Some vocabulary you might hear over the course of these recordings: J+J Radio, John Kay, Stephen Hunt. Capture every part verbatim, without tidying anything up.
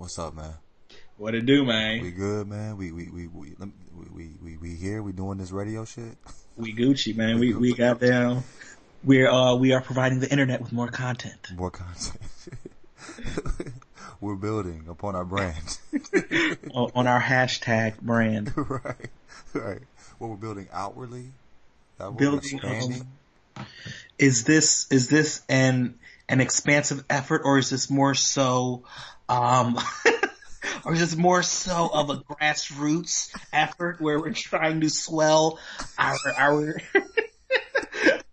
What's up, man? What it do, man? We good, man. We we we we we we, we here. We doing this radio shit. We Gucci, man. We we, we got down. We're uh we are providing the internet with more content. More content. We're building upon our brand. On our hashtag brand. Right, right. What we're building outwardly. That building. Um, is this is this an an expansive effort, or is this more so? Um, Or is this more so of a grassroots effort where we're trying to swell our our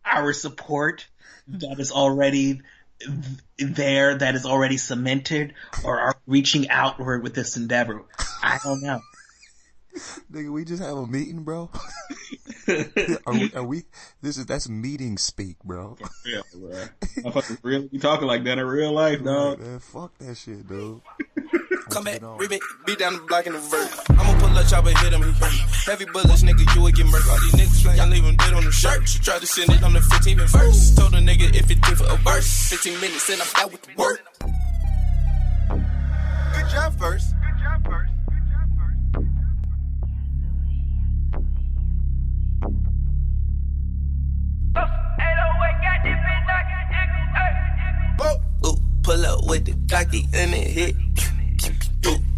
our support that is already there, that is already cemented, or are reaching outward with this endeavor? I don't know. Nigga, we just have a meeting, bro. are, we, are we? This is that's meeting speak, bro. Yeah, bro. I'm fucking really you talking like that in real life, dog. Man, fuck that shit, dude. Come back, rip it, beat down the block in the vert. I'ma pull up, chopper, hit him, he hurt. Heavy bullets, nigga, you would get murked. All these niggas flying, y'all leave him dead on the shirt. She tried to send it on the fifteenth and verse. Told a nigga if it did for a verse. fifteen minutes and I'm out with the work. Good job, verse. Good job, verse. Good job, verse. Good job, verse. Whoa, ooh, pull up with the cocky and it hit.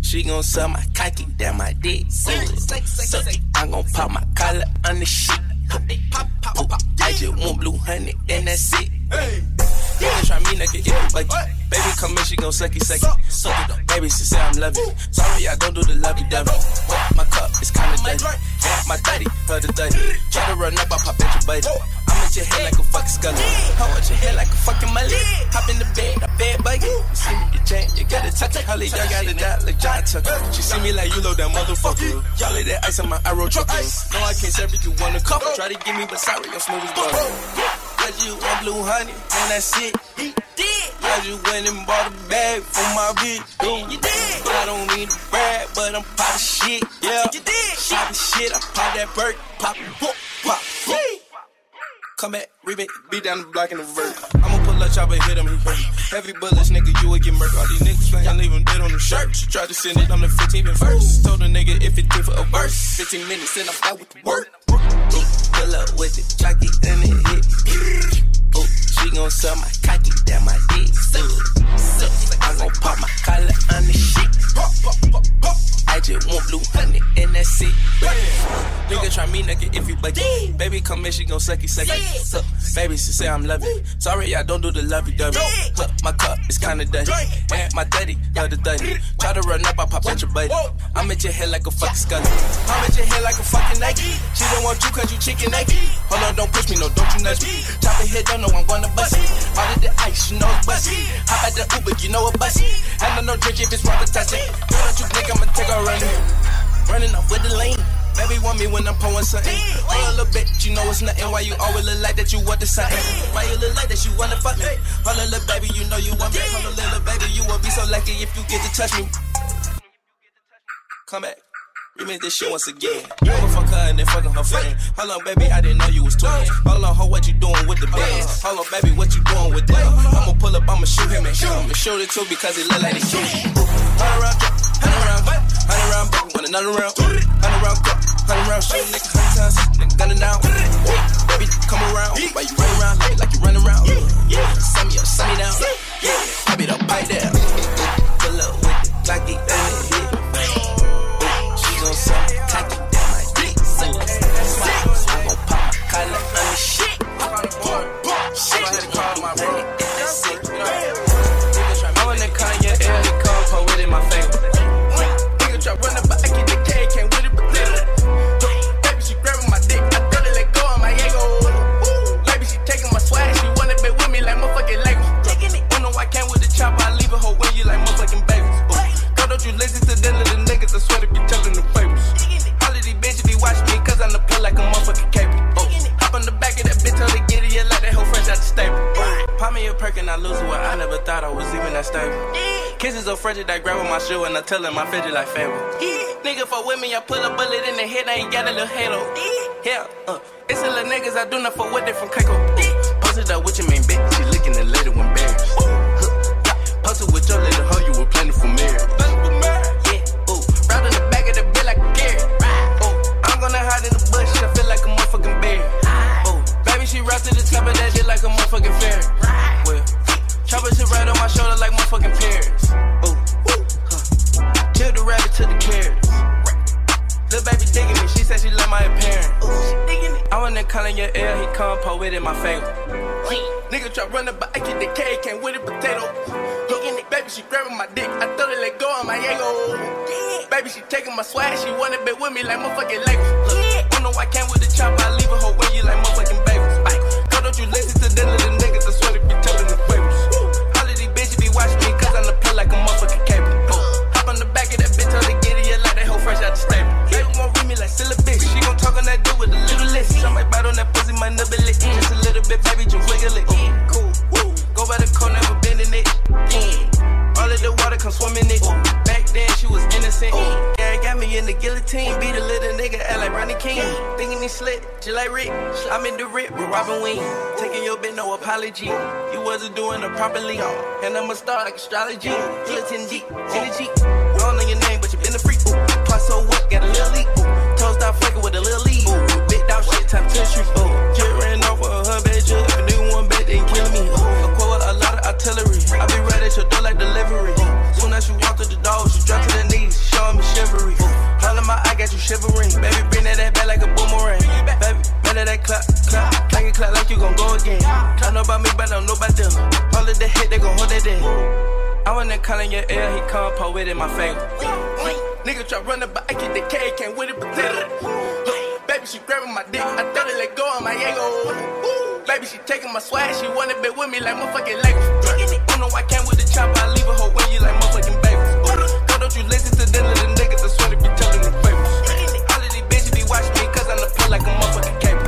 She gon' suck my cocky down my dick. I'm gon' pop my collar on the shit. I just want blue honey and that's it. Hey. Yeah, try me naked, yeah, like it. Baby, come in, she gon' suck it, suck it. Suck it up, baby, she say I'm loving. Sorry, I don't do the lovey-dovey. My cup is kinda dirty. Yeah, my daddy, her the dirty. Try to run up, I pop at your buddy. I'm at your head like a fucking scully. I'm at your head like a fucking mullet. Hop in the bed, I bed buggy. You see me, you change, you gotta touch it. Holly, y'all gotta die like John Tucker. She see me like you, low that motherfucker. Y'all let that ice on my arrow truck. No, I can't serve it, you want a cup. Try to give me, but sorry, I'm smooth as butter. You want blue honey, and that's it. He did. I just went and bought a bag for my bitch. Ooh. You did. I don't need a brag, but I'm poppin' shit. Yeah, you did. Poppin' shit, I pop that bird, pop, whoop, pop, whoop. Come back, rebate, beat down the block in the vert. I'ma pull up, chopper, hit him, he hurt. Heavy bullets, nigga, you would get murked. All these niggas playing, y'all leave him dead on the shirt. She tried to send it on the fifteenth and verse. Told a nigga if it did for a verse. fifteen minutes and I'm out with the work. Pull up with the jockey and it hit. Ooh, she gon' suck my cocky down my dick. I'm gon' pop my collar on the shit. I just want blue honey and that's it. Nigga try me naked if you buggy. Baby come in, she gon' suck it, suck it. Suck. Baby, she say I'm loving. Sorry, I don't do the lovey-dovey. My cup is kinda dirty. And my daddy, you're the dirty. Try to run up, I pop at your buddy. I'm at your head like a fucking scully. I'm at your head like a fucking Nike. She don't want you cause you chicken Nike. Hold on, don't push me, no, don't you nudge me. Chop a head, don't know I'm gonna bust it. All of the ice, you know it's busty. Hop at the Uber, you know it's busty. I don't know drink if it's rubber touch it. Girl, don't you think I'ma take a run here? Running up with the lane. Baby want me when I'm pouring something. Oh, little bitch, you know it's nothing. Why you always look like that you want to something? Why you look like that you wanna fuck me? Oh, little baby, you know you want me. Oh, little baby, you will be so lucky if you get to touch me. Come back. Remix this shit once again. You wanna fuck her and then fucking her friend. Hold on, baby, I didn't know you was twins. Hold on, ho, what you doing with the bands? Hold on, baby, what you doing with them? I'ma pull up, I'ma shoot him and shoot him. And shoot it too because it look like it's you. Run around, run around, run around, baby, want another round. Run around, go. Hundred rounds, shoot nigga, hundred times, nigga, gun it down. Baby, come around, why you run around like, like you run around? Send me up, send me down, yeah, pop it up, pipe down. Pull up with the cocky and the hit. She gon' suck my cocky down my dick. I'm gon' pop my collar on the shit. Shit, let it call my bro. I'm in the car, yeah, it come, come with it, my favorite. Nigga try run up, I get the K, can't with it, but then I grab on my shoe and I tell him I fidget like Fable. Yeah. Nigga, fuck with me, I pull a bullet in the head, I ain't got a little halo. Yeah, yeah uh, it's a little niggas, I do not fuck with it from Keiko. Yeah. Posted up with your main bitch, she licking the later when berries. Posted with your little hoe, you were planning for marriage. said she love my appearance. I wasn't calling your ear, he come po with it, my favorite. Nigga try running, but I get the cake, can't with it, potato. Baby, she grabbing my dick, I thought it let go on my ego. Baby, she taking my swag, she wanna be with me like motherfucking Lego. I know I came with the chopper, I leave a whole way, you like motherfucking baby. Girl, don't you listen to them little niggas, I swear to be telling the papers. All of these bitches be watching me, cause I'm the play like a motherfucking cable. Hop on the back of that bitch, all they get it, yeah, like that hoe fresh out the stable. Baby won't read me like silly bitch, she gon' talk on that dude with a little list. I might bite on that pussy, might nibble it, just a little bit, baby, just wiggle it. Cool, go by the car, never bending it. All of the water come swimming it. Back then, she was innocent. Got me in the guillotine, beat a little nigga, act like Ronnie King. Thinking he slick, just like Rick. I'm in the rip with Robin Wing. Taking your bit, no apology. You wasn't doing it properly. And I'm a star like astrology. Guillotine deep, energy. I don't know your name, but you been a freak. Plus, so what? Got a little leak. Toes down flicking with a little lead. Big dog shit, time to the street. Kid ran off with her bed, just if you do one bed, then kill me. I quote a lot of artillery. I be right at your door like delivery. Soon as you walk through the door, she dropped to the knees, showing me chivalry. All in my eye got you shivering. Baby, bring that back like a boomerang. Baby, better that clap, clap. Clack and clap like you gon' go again. I know about me, but I don't know about them. All of the hit, they gon' hold it in. I wasn't calling your ear, he come po with it, my favorite. Nigga try running, but I get the K, can't with it, potato. Baby, she grabbing my dick, I thought it let go on my ego. Baby, she taking my swag, she wanna be with me like motherfucking Lego. I know I came with the chopper, I leave a whole way, you like motherfucking baby. Girl, don't you listen to them little niggas, I swear to be telling the papers. All of these bitches be watching me, cause I'm the play like a motherfucking cable.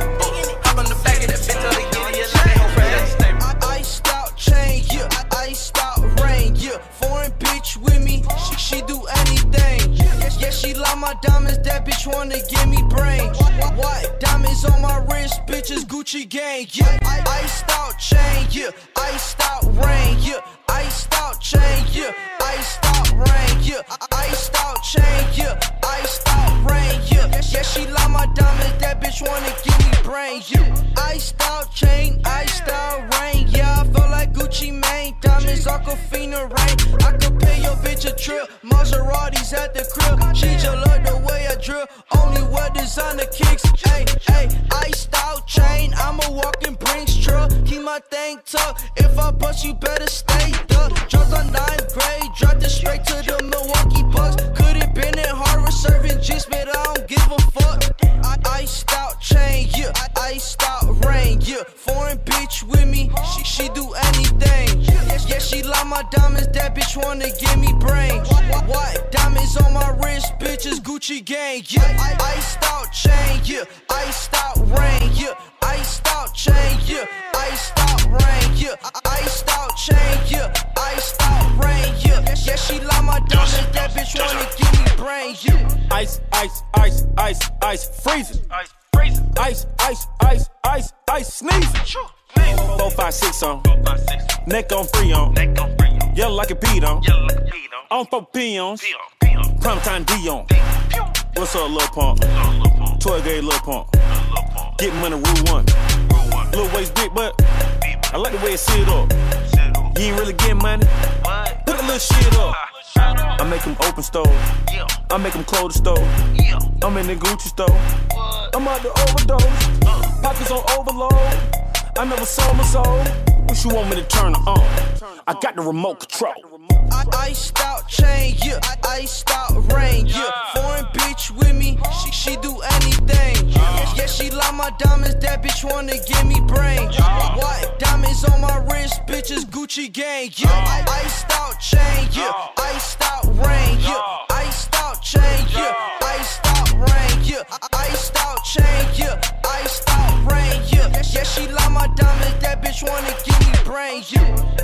Hop on the back of that bitch, all they get it, yeah, like whole friend, that's stable. Iced out chain, yeah, iced out rain, yeah. Foreign bitch with me, she, she do anything. Yeah, she like my diamonds, that bitch wanna give me brains. What? Diamonds on my wrist, bitches Gucci gang, yeah. Iced out chain, yeah, iced out rain, yeah. Iced out chain, yeah, iced out rain, yeah. Iced out chain, yeah, iced out rain, yeah. Yeah, she like my diamonds, that bitch wanna give me brain, yeah. Iced out chain, iced out rain, yeah. I feel like Gucci Mane, diamonds Aquafina rain. I could pay your bitch a trip, Maserati's at the crib. She just love the way I drill, only wear designer kicks. Hey, hey, iced out chain, I'm a walking Brinks truck. Keep my thing tucked, if I bust you better stay duck. Dropped on ninth grade, dropped it straight to the Milwaukee Bucks. Could've been in Harvard serving G's, but I don't give a fuck. I iced out chain, yeah, iced out rain, yeah. Foreign bitch with me, she, she do anything. Yeah, she like my diamonds, that bitch wanna give me brains. What? Diamonds on my wrist, bitches Gucci gang, yeah. Iced out chain, yeah. Iced out rain, yeah. Iced out chain, yeah. Iced out rain, yeah. Iced out chain, yeah. Iced out rain, yeah. Yeah, she like my diamond, that bitch wanna give me brain, yeah. Ice, ice, ice, ice, ice, freezing. Ice, freezing. Ice, ice, ice, ice, ice, sneezing. Four, five, six on. Four, five, six. Neck on free on. Neck on free on. Yellow like a beat on. Yellow like a beat on. On four peons. Peons. Prime time Dion. What's up, Lil Pump? twelve gauge Lil Pump. Get money, rule one. Lil waist big, but I like the way it sit up. You ain't really getting money. Put a little shit up. I make them open store. I make them close the store. I'm in the Gucci store. I'm out the overdose. Pockets on overload. I never sold my soul. What you want me to turn it on? I got the remote control. I iced out chain, yeah. Iced out rain, yeah. Foreign bitch with me, she, she do anything. Yeah, she like my diamonds, that bitch wanna give me brain. What? Diamonds on my wrist, bitches Gucci gang, yeah. Iced out chain, yeah. Iced out rain, yeah. Iced out chain, yeah. Iced out rain, yeah. Iced out chain, yeah. Iced out rain, yeah. Yeah, she like my diamonds, that bitch wanna give me brain, yeah.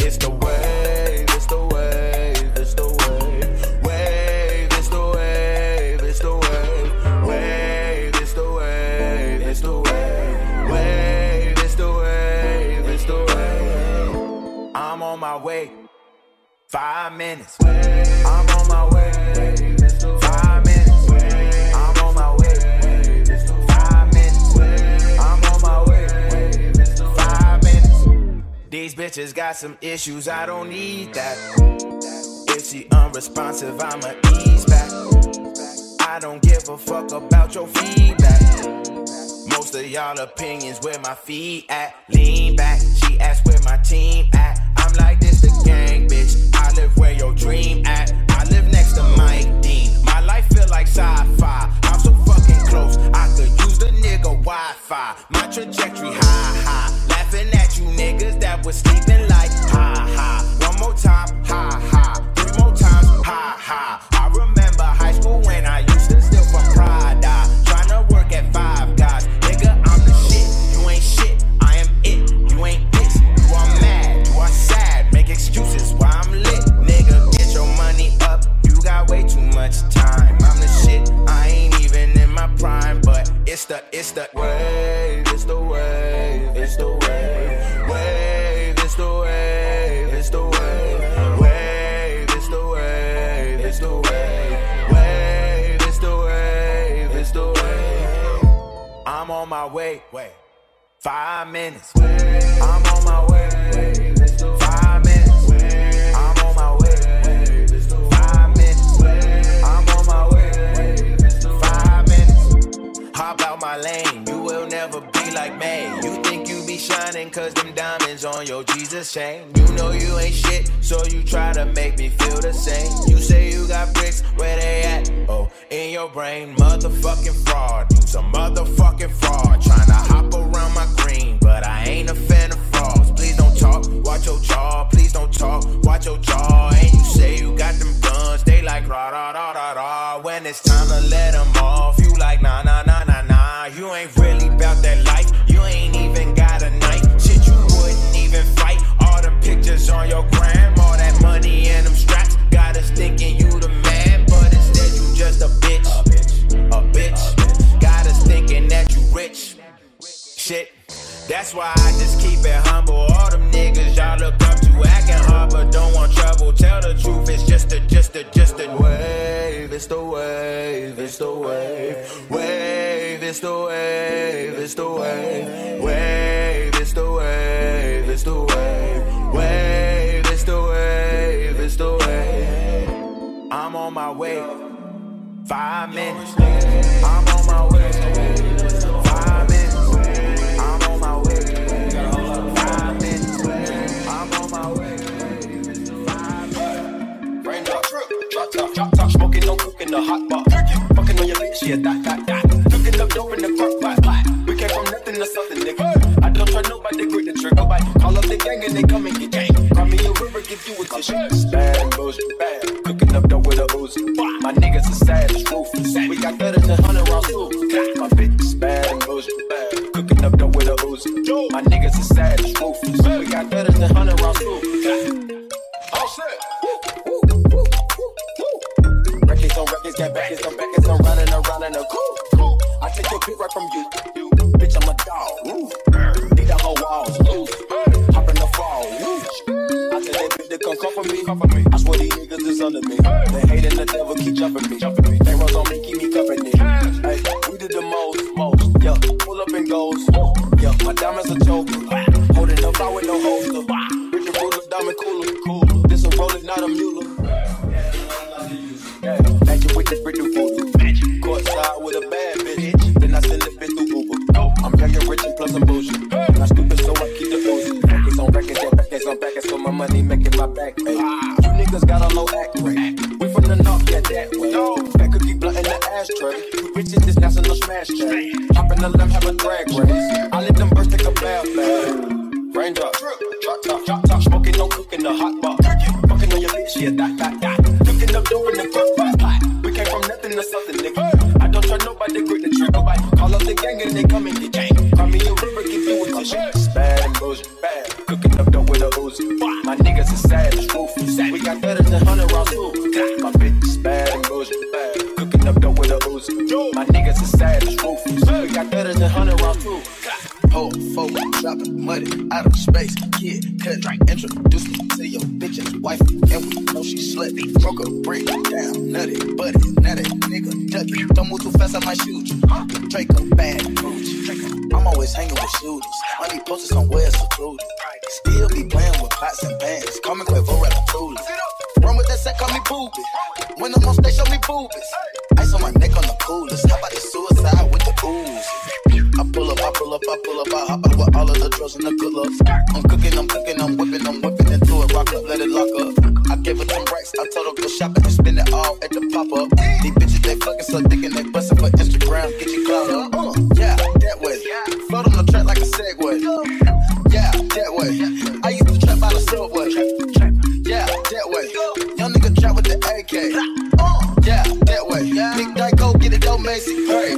It's the wave, it's the wave, it's the wave. Wave, it's the wave, it's the wave. Wave, it's the wave, it's the wave. Wave, it's the wave, it's the wave. I'm on my way, five minutes. I'm on my way, five minutes. I'm on my way, five minutes. I'm on my way. These bitches got some issues, I don't need that. she unresponsive, I'ma ease back. I don't give a fuck about your feedback. Most of y'all opinions where my feet at. Lean back, she asked where my team at. I'm like this the gang, bitch, I live where your dream at. I live next to Mike Dean, my life feel like sci-fi. I'm so fucking close, I could use the nigga Wi-Fi. My trajectory high, high, laughing at you niggas that was sleeping like ha ha. One more time, ha ha, three more times, ha ha. I remember high school when I used to steal from Prada, tryna work at Five Guys. Nigga, I'm the shit, you ain't shit, I am it, you ain't this. You are mad, you are sad, make excuses why I'm lit. Nigga, get your money up, you got way too much time. I'm the shit, I ain't even in my prime, but it's the, it's the wave, it's the wave, it's the wave, wave, it's the wave, it's the wave. I'm on my way, wait, five minutes. I'm on my way, five minutes. I'm on my way, five minutes. I'm on my way, five minutes. Hop out my lane, you will never be like me. You think you be shining cause them diamonds on your Jesus chain. You know you ain't shit, so you try to make me feel the same. You say you got bricks, where they at? Oh, in your brain, motherfucking fraud. Some motherfucking fraud, tryna hop around my green, but I ain't a fan of frauds. Please don't talk, watch your jaw. Please don't talk, watch your jaw. And you say you got them guns, they like rah rah rah rah rah. When it's time to let them off, you like nah nah nah nah nah. You ain't really about that life, you ain't even got a knife. Shit, you wouldn't even fight. All them pictures on your gram, all that money and them straps got us thinking you the man, but instead you just a bitch, a bitch, a bitch. Thinking that you rich, shit, that's why I just keep it humble. All them niggas y'all look up to acting hard but don't want trouble. Tell the truth, it's just a, just a, just a wave. It's the wave, it's the wave, wave. It's the wave, it's the wave, wave. It's the wave, it's the wave, wave. It's the wave, it's the wave. I'm on my way. Five minutes, I'm on my way. Five minutes, I'm on my way. Five minutes, I'm on my way. Rain drop, drop top, drop top, smoking, no cook in the hot pot. Fucking on your bitch, yeah, that, that, that. Cooking up dope in the crock pot, pot. We came from nothing to something, nigga. I don't try nobody, grip the trigger, bite. Call up the gang and they come and get gang. Cry me a river, give you a tissue. Bad, bullshit, bad. Cooking up dope with a Uzi. My niggas are savage, ruthless. We got better than hundred rounds too. My bitch is bad, bullshit, bad. Cooking up dope with a Uzi. My niggas are savage, ruthless. We got better than hundred rounds too. All set. Woo, woo, woo, woo. Records on records, got backers on backers. I'm riding around in a coupe. I take your beat right from you. you. Bitch, I'm a dog. Need a whole wall. Hop in the fall. Woo. I tell that bitch to come comfort me. Comfort me. I swear these niggas is under me. Hey. They hating the devil, keep jumping me. Jumping me. They run on me, keep me company. Hey, we did the most, most. Yeah, pull up and goes. Oh. Yeah, my diamonds a joker. Holding up, I with no holster. Bitch, the roller, diamond cooler, cool. This a roller, not a mule. Yeah, I love you. Yeah, magic with this brick and voodoo. Magic. Courtside with a bad bitch. bitch. Then I send the bitch through Uber. Oh. I'm young and rich and plus I'm bougie. Hey. Not stupid, so I keep the bougie. Records on records, yeah, records on back. So my money making my back. Hey. Ah. You niggas got a low act rate. Ashtray. You bitches just dancing no smash tray. Hop in the lamp, have a drag race. I let them burst like a bad flag. Raindrop, drop top, drop top, smoking, no cooking, the hot pot. Fucking on your bitch, yeah, that, that, that. Cooking up dope in the crock pot. We came from nothing to something, nigga. I don't try nobody, grip the trigger. Nobody call up the gang and they come and get gang. Call me a river, give you a tissue. Bad and bullshit, bad. Cooking up dope with a Uzi. My niggas is savage, ruthless. We got better than hundred rounds too. My bitch is bad and bullshit, bad. My niggas is savage, ruthless. We got better than hundred rounds too. Whole folk dropping money out of space. Kid cut, introduce me to your bitch's wife, and we know she slutty. Broke a brick down, nutty, buddy. Now that nigga ducky. Don't move too fast, I might shoot you. Draco bad, Gucci. I'm always hanging with shooters. Money posted somewhere secluded. Still be playing with pots and pans. Call me Quavo, rap a Run with that set, call me groovy. When I'm on stage, show me boobies. Ice on my neck on the coolest. How about the suicide with the ooze? I pull up, I pull up, I pull up, I hop out with all of the drugs and the good love. I'm cooking, I'm cooking, I'm whipping, I'm whipping into it. Rock up, let it lock up. I give it them racks, I told her go shopping and spend it all at the pop up. These bitches, they fucking so thick and they bustin' for Instagram. Get your clout up. Uh, yeah, that way. Float on the track like a Segway. Yeah, that way. I used to trap by the subway. Yeah, that way. Young nigga trap with the A K. Uh, yeah, that way. Yeah. Big Dyke, go get it, go Macy. Hey,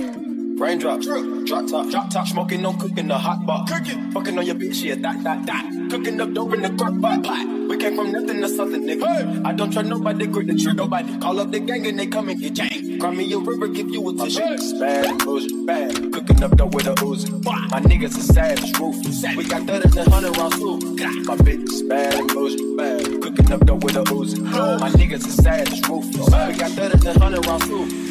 raindrops, drop top, drop top. Smoking, no cooking, the hot box. Cooking, fucking on your bitch, yeah, dot, dot, dot. Cooking up dope in the crock pot. Pot. We came from nothing to something, nigga. Hey. I don't trust nobody, grip the trigger, nobody. Call up the gang and they come and get janked. Cry me a river, give you a tissue. Hey. Bad, bullshit, bad. Cooking up dope with a oozy. My niggas are savage, ruthless. We got thudders and hundred rounds too. My bitch is bad, bullshit, bad. Cooking up dope with a oozy. Hey. My niggas are savage, ruthless. We got thudders and hundred rounds too.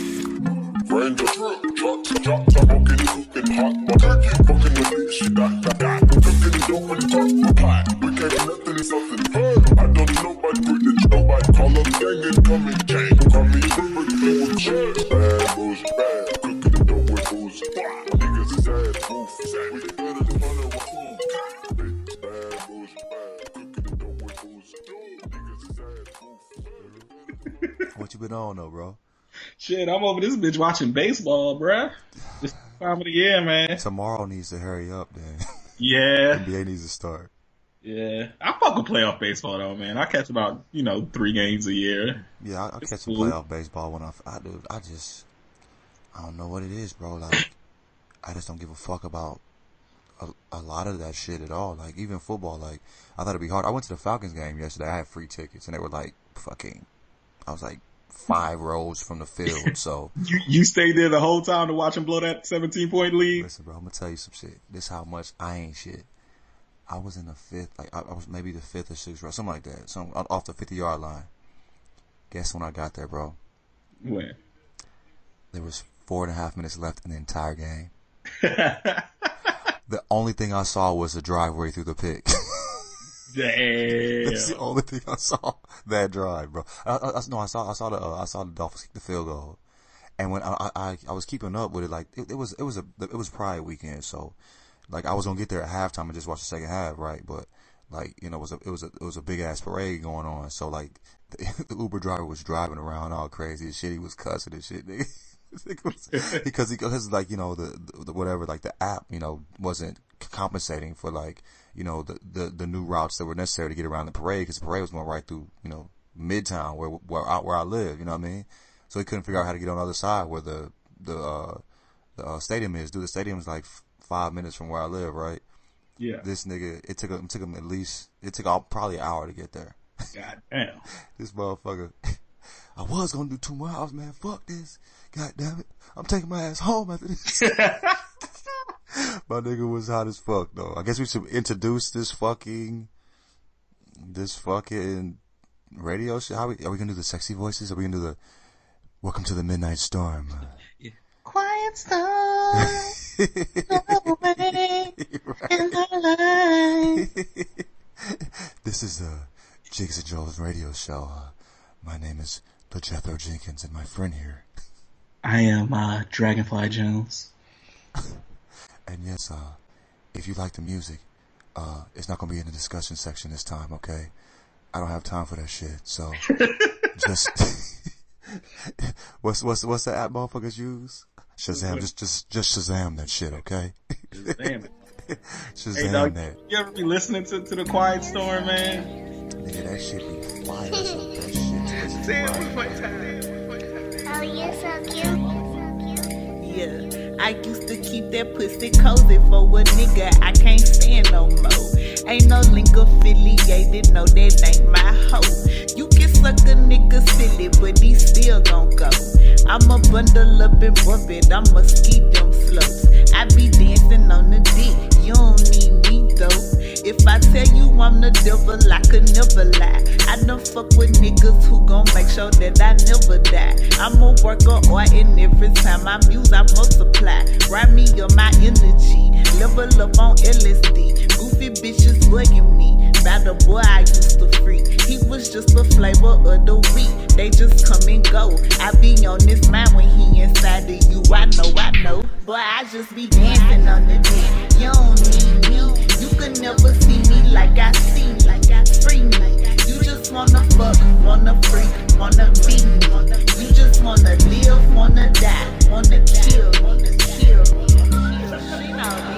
Ranger, drop to drop top, walking it up and hot, but I keep fucking the bitch, she got got got. Cooking it up and top of pot, we can't do nothing to something. I don't know about good and nobody call up gang and come and gang. Call me super, you with shit. Bad booze, bad, cooking it up with booze. Niggas is sad, booze, sad. We get better than other ones. Bitch, bad booze, bad, cooking it up with booze. Niggas is sad, booze. What you been on though, bro? Shit, I'm over this bitch watching baseball, bruh. It's time of the year, man. Tomorrow needs to hurry up, then. Yeah. N B A needs to start. Yeah. I fucking playoff baseball, though, man. I catch about, you know, three games a year. Yeah, I, I catch cool. playoff baseball when I, I do. I just, I don't know what it is, bro. Like, I just don't give a fuck about a, a lot of that shit at all. Like, even football, like, I thought it'd be hard. I went to the Falcons game yesterday. I had free tickets, and they were like, fucking, I was like, five rows from the field, so you, you stayed there the whole time to watch him blow that seventeen point lead. Listen, bro, I'm gonna tell you some shit. This how much I ain't shit. I was in the fifth, like I, I was maybe the fifth or sixth row, something like that. Some off the fifty yard line. Guess when I got there, bro? When? There was four and a half minutes left in the entire game. The only thing I saw was the drive where he threw the pick. Damn. That's the only thing I saw that drive, bro. I, I, I, no, I saw, I saw the, uh, I saw the Dolphins kick the field goal, and when I, I, I was keeping up with it, like it, it was, it was a, it was Pride weekend, so like I was gonna get there at halftime and just watch the second half, right? But like you know, it was a, it was a, it was a big ass parade going on, so like the, the Uber driver was driving around all crazy and shit. He was cussing and shit, nigga, because he, because like you know the, the whatever, like the app, you know, wasn't compensating for like. You know, the, the, the new routes that were necessary to get around the parade, because the parade was going right through, you know, Midtown where, where I, where I live, you know what I mean? So he couldn't figure out how to get on the other side where the, the, uh, the, uh, stadium is. Dude, the stadium is like f- five minutes from where I live, right? Yeah. This nigga, it took him, took him at least, it took all, probably an hour to get there. God damn. This motherfucker. I was going to do two miles, man. Fuck this. God damn it. I'm taking my ass home after this. My nigga was hot as fuck though. I guess we should introduce this fucking, this fucking radio shit. How are we, are we gonna do the sexy voices? Are we gonna do the welcome to the midnight storm? Yeah. Quiet storm, away in my life. This is the Jigs and Joel's radio show. Uh, my name is LeJethro Jenkins, and my friend here, I am uh, Dragonfly Jones. And yes, uh, if you like the music, uh, it's not going to be in the discussion section this time, okay? I don't have time for that shit, so just, what's, what's, what's the app motherfuckers use? Shazam, just, just, just Shazam that shit, okay? Shazam it. Shazam hey, dog, that. You ever be listening to, to the Quiet Storm, man? Nigga, that shit be wild. That shit damn, what time? Oh, you're so cute. Yeah. I used to keep that pussy cozy for a nigga I can't stand no more. Ain't no link affiliated, no that ain't my hoe. You can suck a nigga silly, but he still gon' go. I'ma bundle up and rub it, I'ma ski them slopes. I be dancing on the dick, you don't need me though. If I tell you I'm the devil, I could never lie. I done fuck with niggas who gon' make sure that I never die. I'm a worker or and every time I muse, I multiply. Ride me up my energy, level up on L S D. Goofy bitches bugging me, by about the boy I used to freak. He was just the flavor of the week. They just come and go. I be on this mind when he inside of you. I know, I know. Boy, I just be dancing on the dick. You don't need me. You can never see me like I see, like I free me. You just wanna fuck, wanna freak, wanna be me. You just wanna live, wanna die, wanna kill, wanna kill. She know me.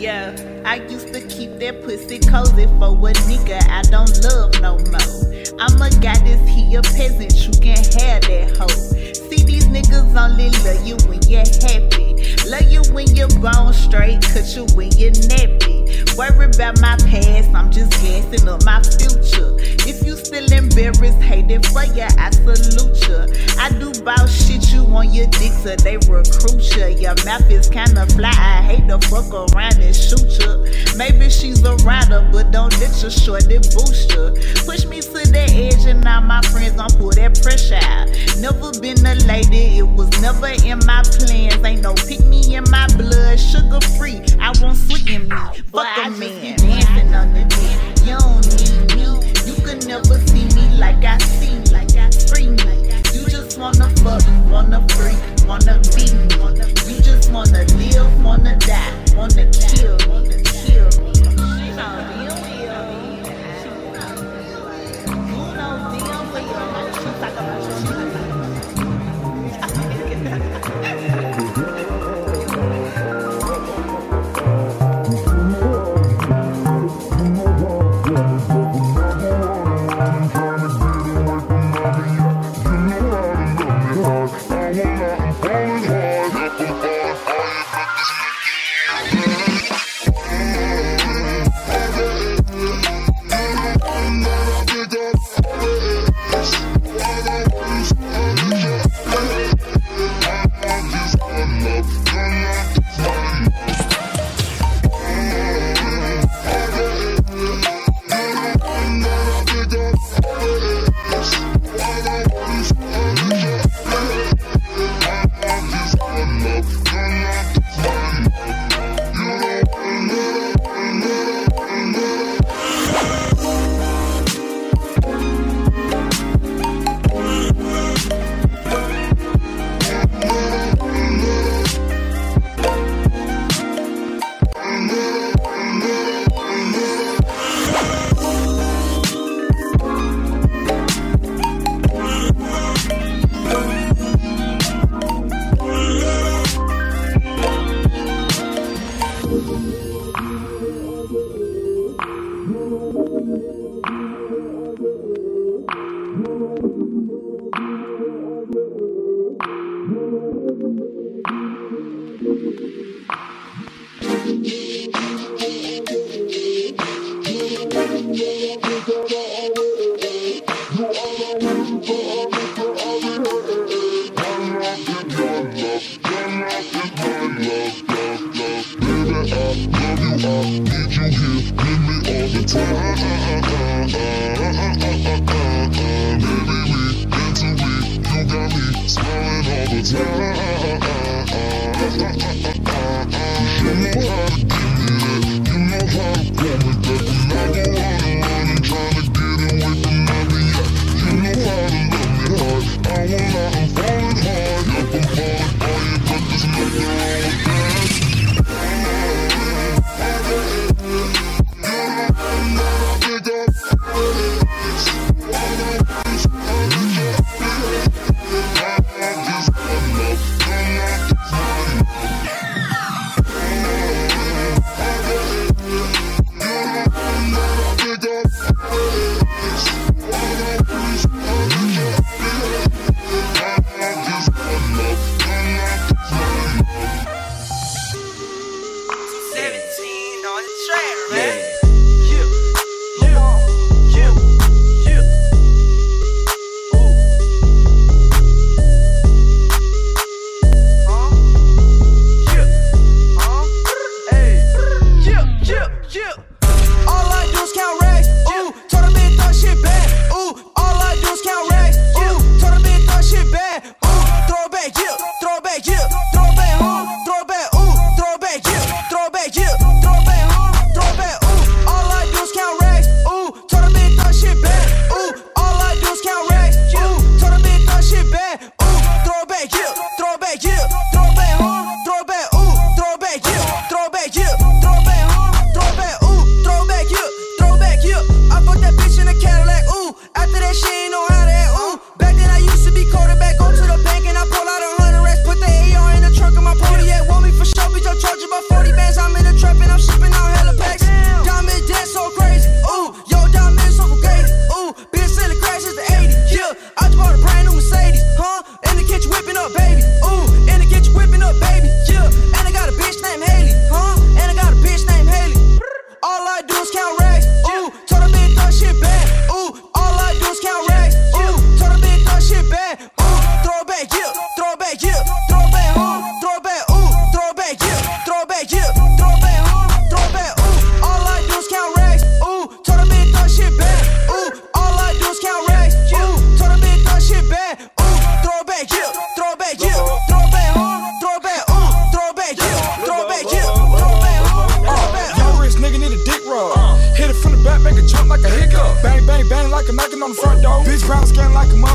Yeah, I used to keep that pussy cozy for a nigga I don't love no more. I'm a goddess, he a peasant, you can have that hoe. See, these niggas only love you when you're happy. Love you when you're bone straight, cut you when you're nappy. Worry about my past, I'm just gassing up my future. If you still embarrassed, hate it for ya, I salute ya. I do boss shit, you on your dick so they recruit ya. Your mouth is kinda fly, I hate to fuck around and shoot ya. Maybe she's a rider, but don't let your shorty boost ya. Push me to the edge and all my friends don't pull that pressure out. Never been a lady, it was never in my plans. Ain't no pick me in my blood, sugar free, I won't sweeten me. Fuck a man. Dancing on the dick, you don't need me. You can never see me like I see, like I free me. You just wanna fuck, wanna freak, wanna be me. You just wanna live, wanna die, wanna kill, wanna kill. She know deal with you. You know deal with you. She talk about you.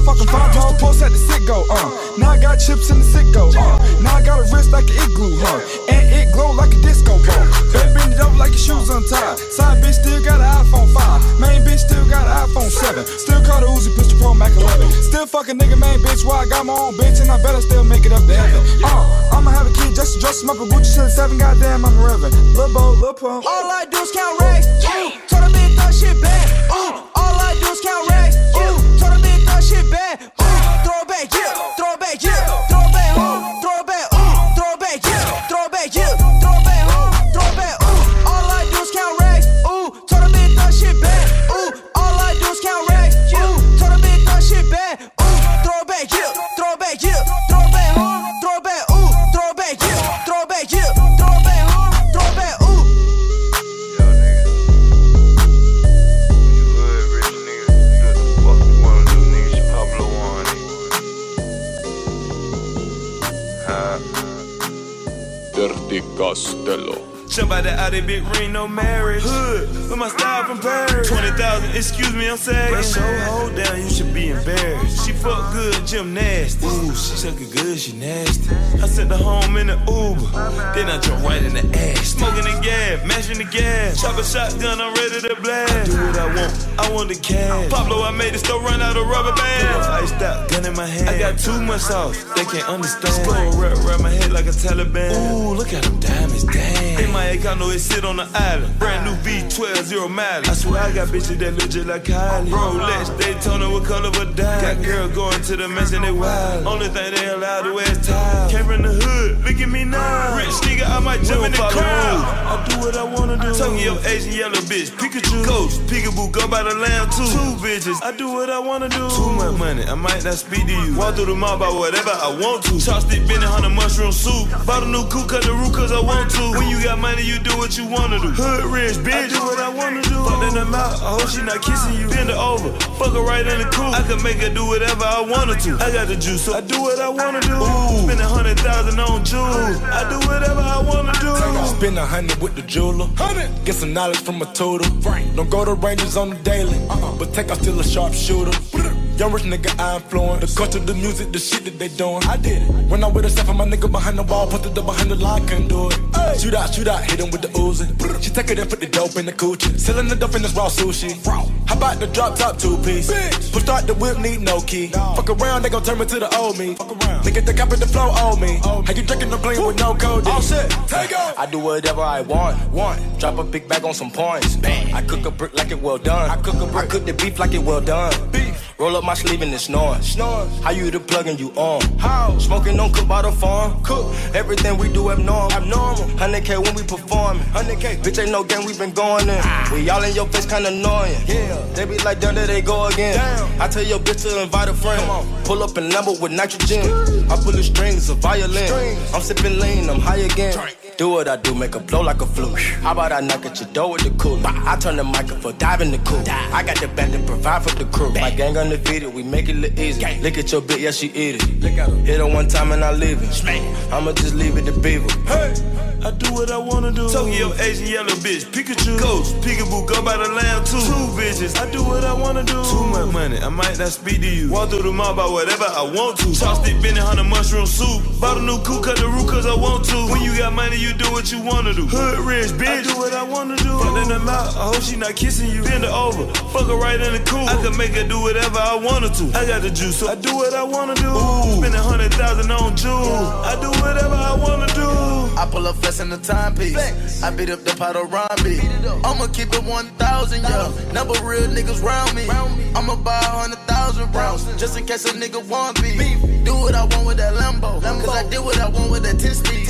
fucking five pound post at the sit-go, uh. Now I got chips in the sit-go, uh. Now I got a wrist like an igloo, huh? And it glow like a disco ball. Baby, bend it up like your shoes untied. Side bitch still got an iPhone five. Main bitch still got an iPhone seven. Still call the Uzi, pistol pro, Mac eleven. Still fucking nigga, main bitch, why I got my own bitch, and I better still make it up to heaven. Uh, I'ma have a kid just to dress him up in Gucci till the seven, goddamn, I'm a reverend. Lil' Bo, Lil' Pump. All I do is count racks, ooh, told a bitch that shit back, ooh. All I do is count racks, ooh, told a bitch that shit back, ooh. Throw it back, yeah, throw it back, yeah, throw it back, ooh, throw it back, ooh, throw it back, yeah, throw it back, yeah, throw it back, ooh, throw it back, ooh. All I do is count racks, ooh, told a bitch that shit back, ooh. All I do is count racks, ooh, told a bitch that shit back, ooh. Throw it back, yeah, throw it back, yeah, throw it back, ooh, throw it back, ooh, throw it back, yeah, throw it back, yeah. Costello. Jump out the Audi, big ring, no marriage. Hood, with my style from Paris. twenty thousand, excuse me, I'm sad. Break your hold down, you should be embarrassed. She fuck good, Jim nasty. Ooh, she suckin' good, she nasty. I sent her home in the Uber. Then I jump right in the ass. Smoking the gas, mashing the gas. Chop a shotgun, I'm ready to blast. I do what I want, I want the cash. Pablo, I made it, still run out of rubber bands. Iced out, gun in my hand. I got too much sauce, they can't understand. Go wrap around my head like a Taliban. Ooh, look at them diamonds, damn. They might I know it sit on the island. Brand new V twelve, zero mileage. I swear I got bitches that look just like Kylie. Rolex, Daytona, what color but diamond. Got girl going to the mansion, they wild. Only thing they allowed to wear is ties. Came from the hood, look at me now. Rich nigga, I might jump in the crowd. I do what I wanna do. Tokyo, Asian, yellow bitch, Pikachu. Ghost, peekaboo, go by the lamb too. Two bitches, I do what I wanna do. Too much money, I might not speak to you. Walk through the mall by whatever I want to. Chopstick, Benny, Hunter, mushroom soup. Bought a new coupe, cut the roof cause I want to. When you got money, you do what you wanna do. Hood rich, bitch, I do what I wanna do. Fuck in the mouth, I hope she not kissing you. Bend her over, fuck her right in the coupe. I can make her do whatever I wanted to. I got the juice, so I do what I wanna do. Ooh. Spend a hundred thousand on jewels. I do whatever I wanna do. Spend a hundred with the jeweler. one hundred. Get some knowledge from a tutor. Right. Don't go to Rangers on the daily, uh-uh. but take out still a sharp shooter. Young rich nigga, I influence the culture, the music, the shit that they doing. I did it. When I with a step on my nigga behind the wall, posted up behind the line, couldn't do it. Ay. Shoot out, shoot out, hit him with the Uzi. She take it and put the dope in the coochie. Selling the dope in this raw sushi. How about the drop top two piece? Pushed out the whip, need no key. No. Fuck around, they gon' turn me to the old me. Fuck around. Nigga, they copy the flow, old me. Old me. How you drinking the clean with no code? All shit, take off. I do whatever I want. want. Drop a big bag on some points. Bang. I cook a brick like it well done. I cook a brick. I cook the beef like it well done. Beef. Roll up my sleeve and it's snoring. Snoring. How you the plug and you on? How? Smoking on cook by the farm. Cook. Everything we do abnormal. Abnormal. one hundred K when we performing. one hundred K. Bitch ain't no game, we been going in. Ah. We all in your face kinda annoying. Yeah. They be like, down there they go again. Damn. I tell your bitch to invite a friend. Come on. Pull up and number with nitrogen. Street. I pull the strings of violin. Strings. I'm sipping lean, I'm high again. Drink. Do what I do, make a blow like a fluke. How about I knock at your door with the cooler? I turn the mic up for diving the cool. I got the back to provide for the crew. My gang undefeated, we make it look easy. Look at your bitch, yeah, she eat it. Hit her one time and I leave it. I'ma just leave it to people. Hey, I do what I wanna do. Tokyo, Asian, yellow bitch, Pikachu. Ghost, peekaboo, go by the lamb too. Two bitches, I do what I wanna do. Too much money, I might not speak to you. Walk through the mall by whatever I want to. Chopstick, Benny, Hunter, mushroom soup. Bought a new coupe, cut the roof cause I want to. When you got money, you You do what you wanna do. Hood rich, bitch, I do what I wanna do. Fuck in the mouth, I hope she not kissing you. Bend her over, fuck her right in the coupe. I can make her do whatever I wanted to. I got the juice, so I do what I wanna do. Ooh. Spend a hundred thousand on jewels. I do whatever I wanna do. I pull up flex in the timepiece. Flex. I beat up the pot of Rombie. I'ma keep it one thousand, yeah. Number real niggas round me. Round me. I'ma buy a hundred thousand rounds just in case a nigga want beef. beef. Do what I want with that Lambo. Lambo. Cause I did what I want with that ten speed.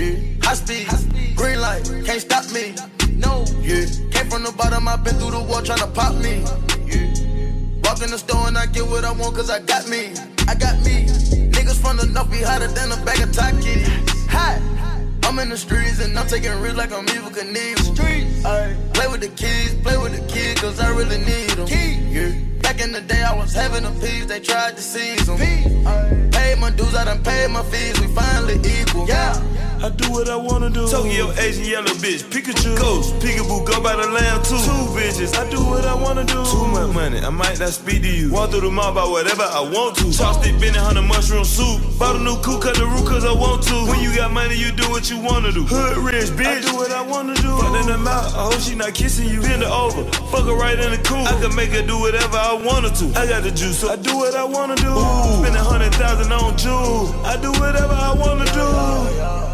Yeah. High speed, green light, can't stop me. No, yeah. Came from the bottom, I've been through the wall tryna pop me. Yeah. Walk in the store and I get what I want, cause I got me. I got me. Niggas from the north be hotter than a bag of Takis. Hot. I'm in the streets and I'm taking risks like I'm Evel Knievel. Streets. Play with the kids, play with the kids, cause I really need them. Yeah. Back in the day, I was having a peas, they tried to seize them. Paid my dues, I done paid my fees, we finally equal. Yeah. I do what I wanna do. Tokyo, Asian, yellow bitch, Pikachu. Ghost, peekaboo, go by the lamb too. Two bitches, I do what I wanna do. Too much money, I might not speak to you. Walk through the mall by whatever I want to. Chopstick, Benny, Hunter, mushroom soup. Bought a new coupe, cut the root cause I want to. When you got money, you do what you wanna do. Hood rich, bitch, I do what I wanna do. Fuck in the mouth, I hope she not kissing you. Bend her over, fuck her right in the coupe. I can make her do whatever I wanted to. I got the juice, so I do what I wanna do. Ooh. Spend a hundred thousand on jewels. I do whatever I wanna do. Yeah, yeah, yeah.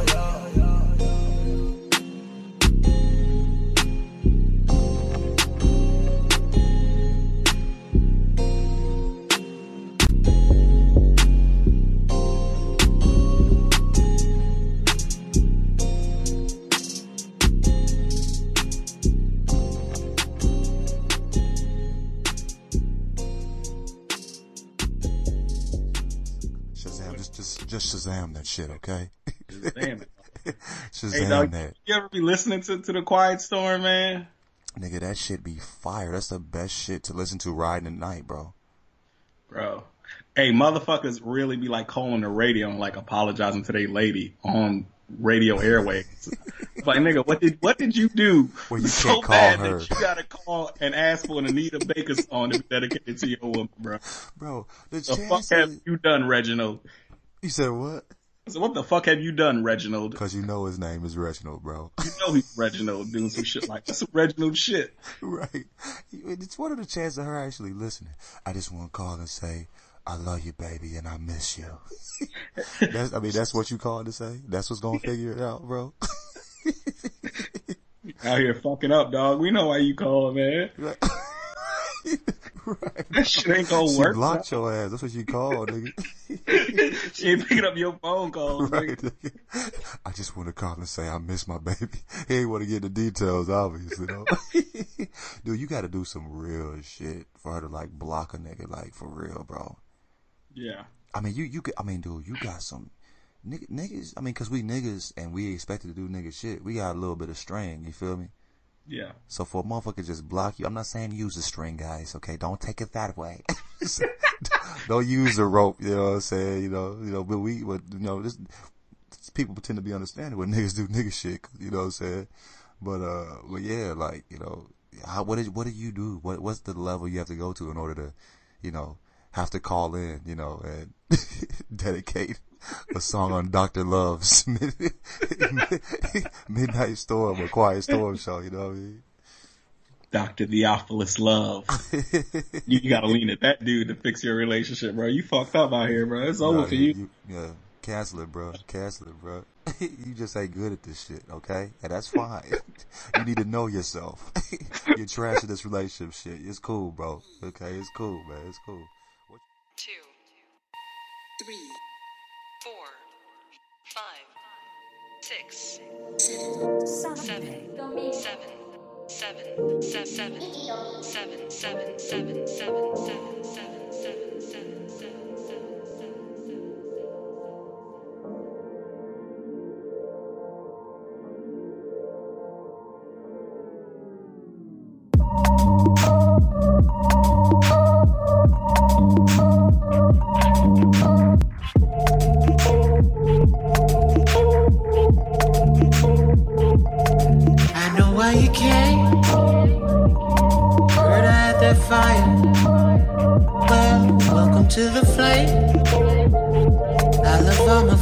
Shazam that shit, okay? Shazam it. Shazam hey, dog, that. You ever be listening to, to The Quiet Storm, man? Nigga, that shit be fire. That's the best shit to listen to riding at night, bro. Bro. Hey, motherfuckers really be like calling the radio and like apologizing to their lady on radio airwaves. Like, nigga, what did what did you do well, you so can't call bad her. That you gotta call and ask for an Anita Baker song to be dedicated to your woman, bro? Bro, the, the fuck have is... you done, Reginald? You said what? So what the fuck have you done, Reginald? Because you know his name is Reginald, bro. You know he's Reginald doing some shit like that's some Reginald shit. Right. It's one of the chances of her actually listening. I just want to call and say, I love you, baby, and I miss you. That's, I mean, that's what you called to say? That's what's going to figure it out, bro? Out here fucking up, dog. We know why you called, man. Right. Right. That shit ain't gonna she work. She blocked so. Your ass. That's what you call, nigga. She ain't picking up your phone calls, right, nigga. nigga. I just want to call and say I miss my baby. He ain't want to get the details, obviously. Though. Dude, you got to do some real shit for her to like block a nigga, like for real, bro. Yeah. I mean, you, you. I mean, dude, you got some nigga, niggas. I mean, cause we niggas and we expected to do nigga shit. We got a little bit of strain. You feel me? Yeah. So for a motherfucker just block you, I'm not saying use the string, guys, okay? Don't take it that way. Don't use the rope, you know what I'm saying? You know, you know, but we, but, you know, this, this people pretend to be understanding when niggas do nigga shit, you know what I'm saying? But, uh, but yeah, like, you know, how, what did, what do you do? What, what's the level you have to go to in order to, you know, have to call in, you know, and dedicate a song on Doctor Love's Midnight Storm or Quiet Storm show, you know what I mean? Doctor Theophilus Love. You gotta lean at that dude to fix your relationship, bro. You fucked up out here, bro. It's over no, for you. you. Yeah, cancel it, bro. Cancel it, bro. You just ain't good at this shit, okay? And that's fine. You need to know yourself. You're trash at this relationship shit. It's cool, bro. Okay, it's cool, man. It's cool. Two, three, four, five, six, seven, seven, seven, seven, seven, seven, seven, seven, seven, seven, seven, seven, seven, seven, seven.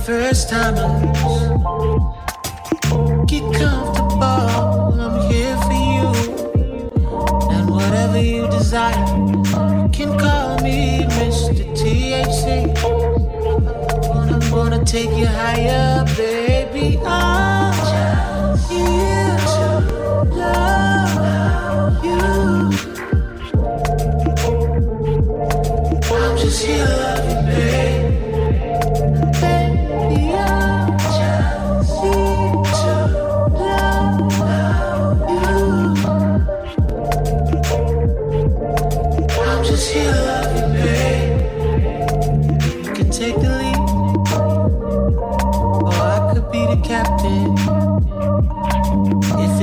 First timers, get comfortable, I'm here for you, and whatever you desire, you can call me Mister T H C, but I'm gonna take you higher, baby, I'll just you to love you, I'm just here to love you, baby.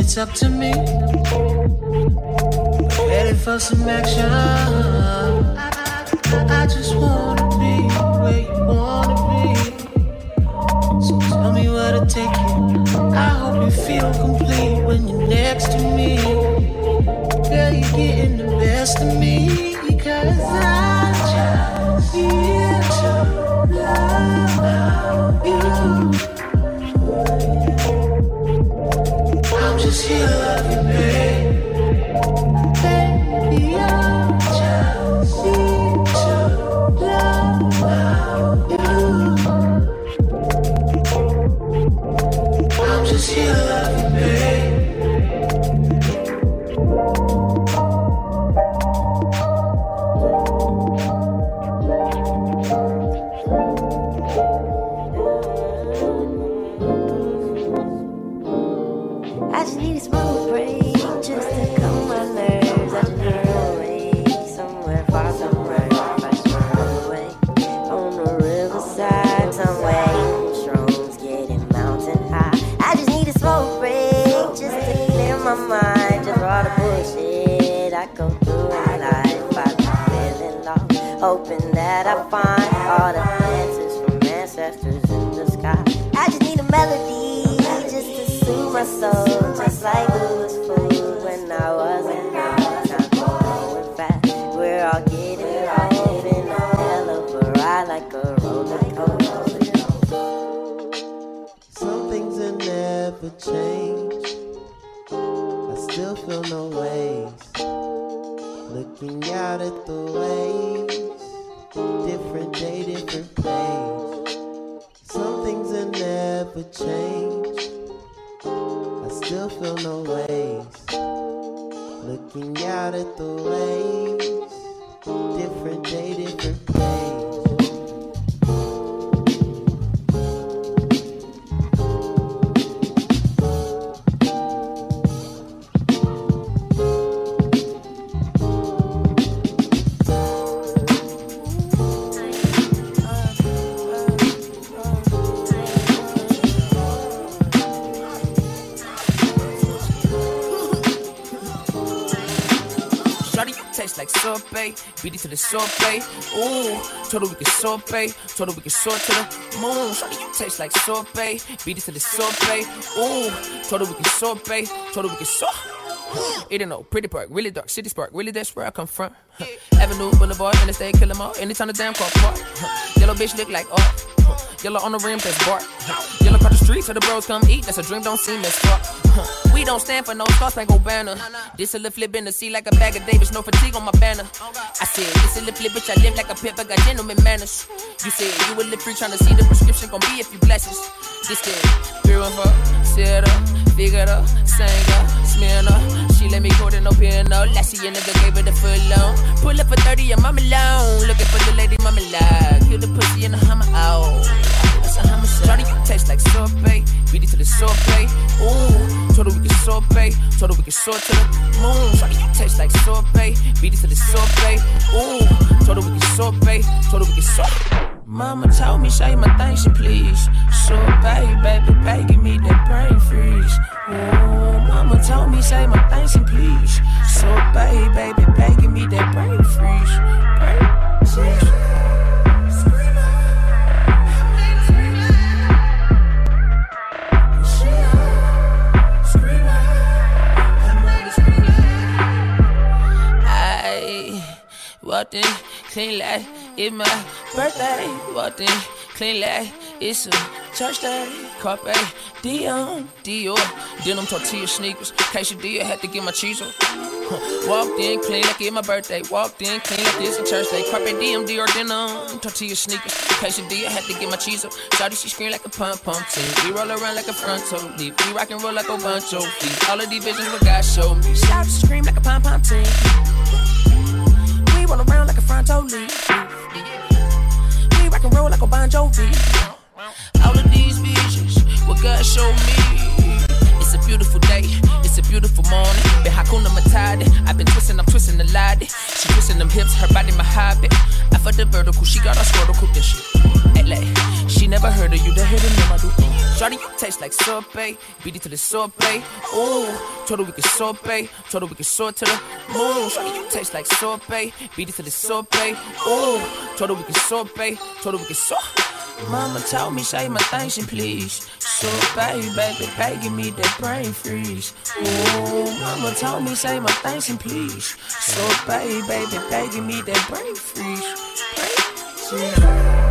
It's up to me. Ready for some action. I, I, I just wanna be where you wanna be. So tell me where to take you. Beat it to the sorbet, ooh. Told her we can sorbet, told her we can soar to the moon. Shawty, you taste like sorbet. Beat it to the sorbet, ooh. Told her we can sorbet, told her we can soar. It ain't no pretty park, really dark city spark, really that's where I come from. Huh. Avenue Boulevard, interstate, kill 'em all. Anytime the damn car park, huh. Yellow bitch look like art. Huh. Yellow on the rim, that's bark. Huh. Yellow across the street, so the bros come eat. That's a dream, don't seem as far. Huh. We don't stand for no stars, like Obama. No, no. This a little flip in the sea like a bag of Davis, no fatigue on my banner. Oh, I said, this a little flip, bitch, I live like a pimp, I got gentleman manners. You said, you a little free, tryna see the prescription gon' be if you bless us. This that, beer of her, sit up, figure up, sang up, smear up. She let me go to no piano, no last year nigga gave her the full loan. Pull up for thirty and mama alone, looking for the lady mama like, kill the pussy in the hummer, oh. Shawty, you taste like sorbet. Beat it to the sorbet. Ooh, told her we can sorbet. Told her we can soar to the moon. Shawty, you taste like sorbet. Beat it to the sorbet. Ooh, told her we can sorbet. Told her we can sorbet. Mama told me, say my thanks and please. Sorbet, baby, baby, give me that brain freeze. Ooh, mama told me, say my thanks and please. Sorbet, baby, baby, give me that brain freeze. Brain freeze. Walked in, clean like it's my birthday. Walked in, clean like it's a church day. Carpe Dion, Dior, denim tortilla sneakers. Quesadilla, had to get my cheese on. Huh. Walked in, clean like it's my birthday. Walked in, clean like this a church day. Carpe Diem, Dior, denim tortilla sneakers. Quesadilla, had to get my cheese on. Shawty, she scream like a pump pump team. We roll around like a fronto leaf. We rock and roll like a buncho feet. All of these visions what God showed me. Shawty, she scream like a pump pump team. Roll around like a fronto leaf. We rock and roll like a Bon Jovi. All of these visions, what God showed me. It's a beautiful day, it's a beautiful morning. Been Hakuna Matata, I've been twisting, I'm twisting the lady. She twisting them hips, her body my hobby. I fucked the vertical, she got her squirtical dish. L A, she never heard of you, they heard of them, I do. Shawty, you taste like sorbet, beat it to the sorbet. Ooh, told her we can sorbet, told her we can soar to the moon. Shawty, you taste like sorbet, beat it to the sorbet. Ooh, told her we can sorbet, told her we can soar. Mama told me, say my thanks and please. Sorbet, baby, baby, give me that brain freeze. Ooh, mama told me, say my thanks and please. Sorbet, baby, baby, give me that brain freeze. Brain freeze.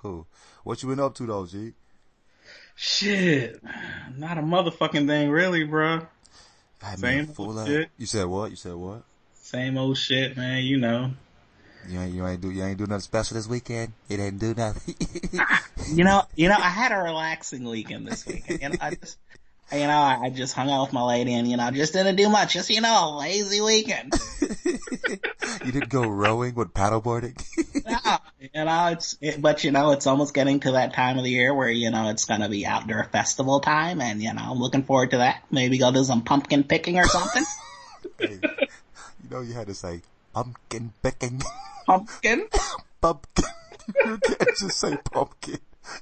Cool. What you been up to though, G? Shit, not a motherfucking thing really, bro. I Same fool old shit. You said what? You said what? Same old shit, man. You know. You ain't, you ain't do you ain't do nothing special this weekend. It ain't do nothing. you know, you know, I had a relaxing weekend this weekend. You know, I just, you know, I just hung out with my lady, and you know, just didn't do much. Just you know, a lazy weekend. You didn't go rowing with paddleboarding? No, you know, it's, it, but you know, it's almost getting to that time of the year where, you know, it's going to be outdoor festival time and, you know, I'm looking forward to that. Maybe go do some pumpkin picking or something. Hey, you know, you had to say pumpkin picking. Pumpkin? Pumpkin. You can't just say pumpkin.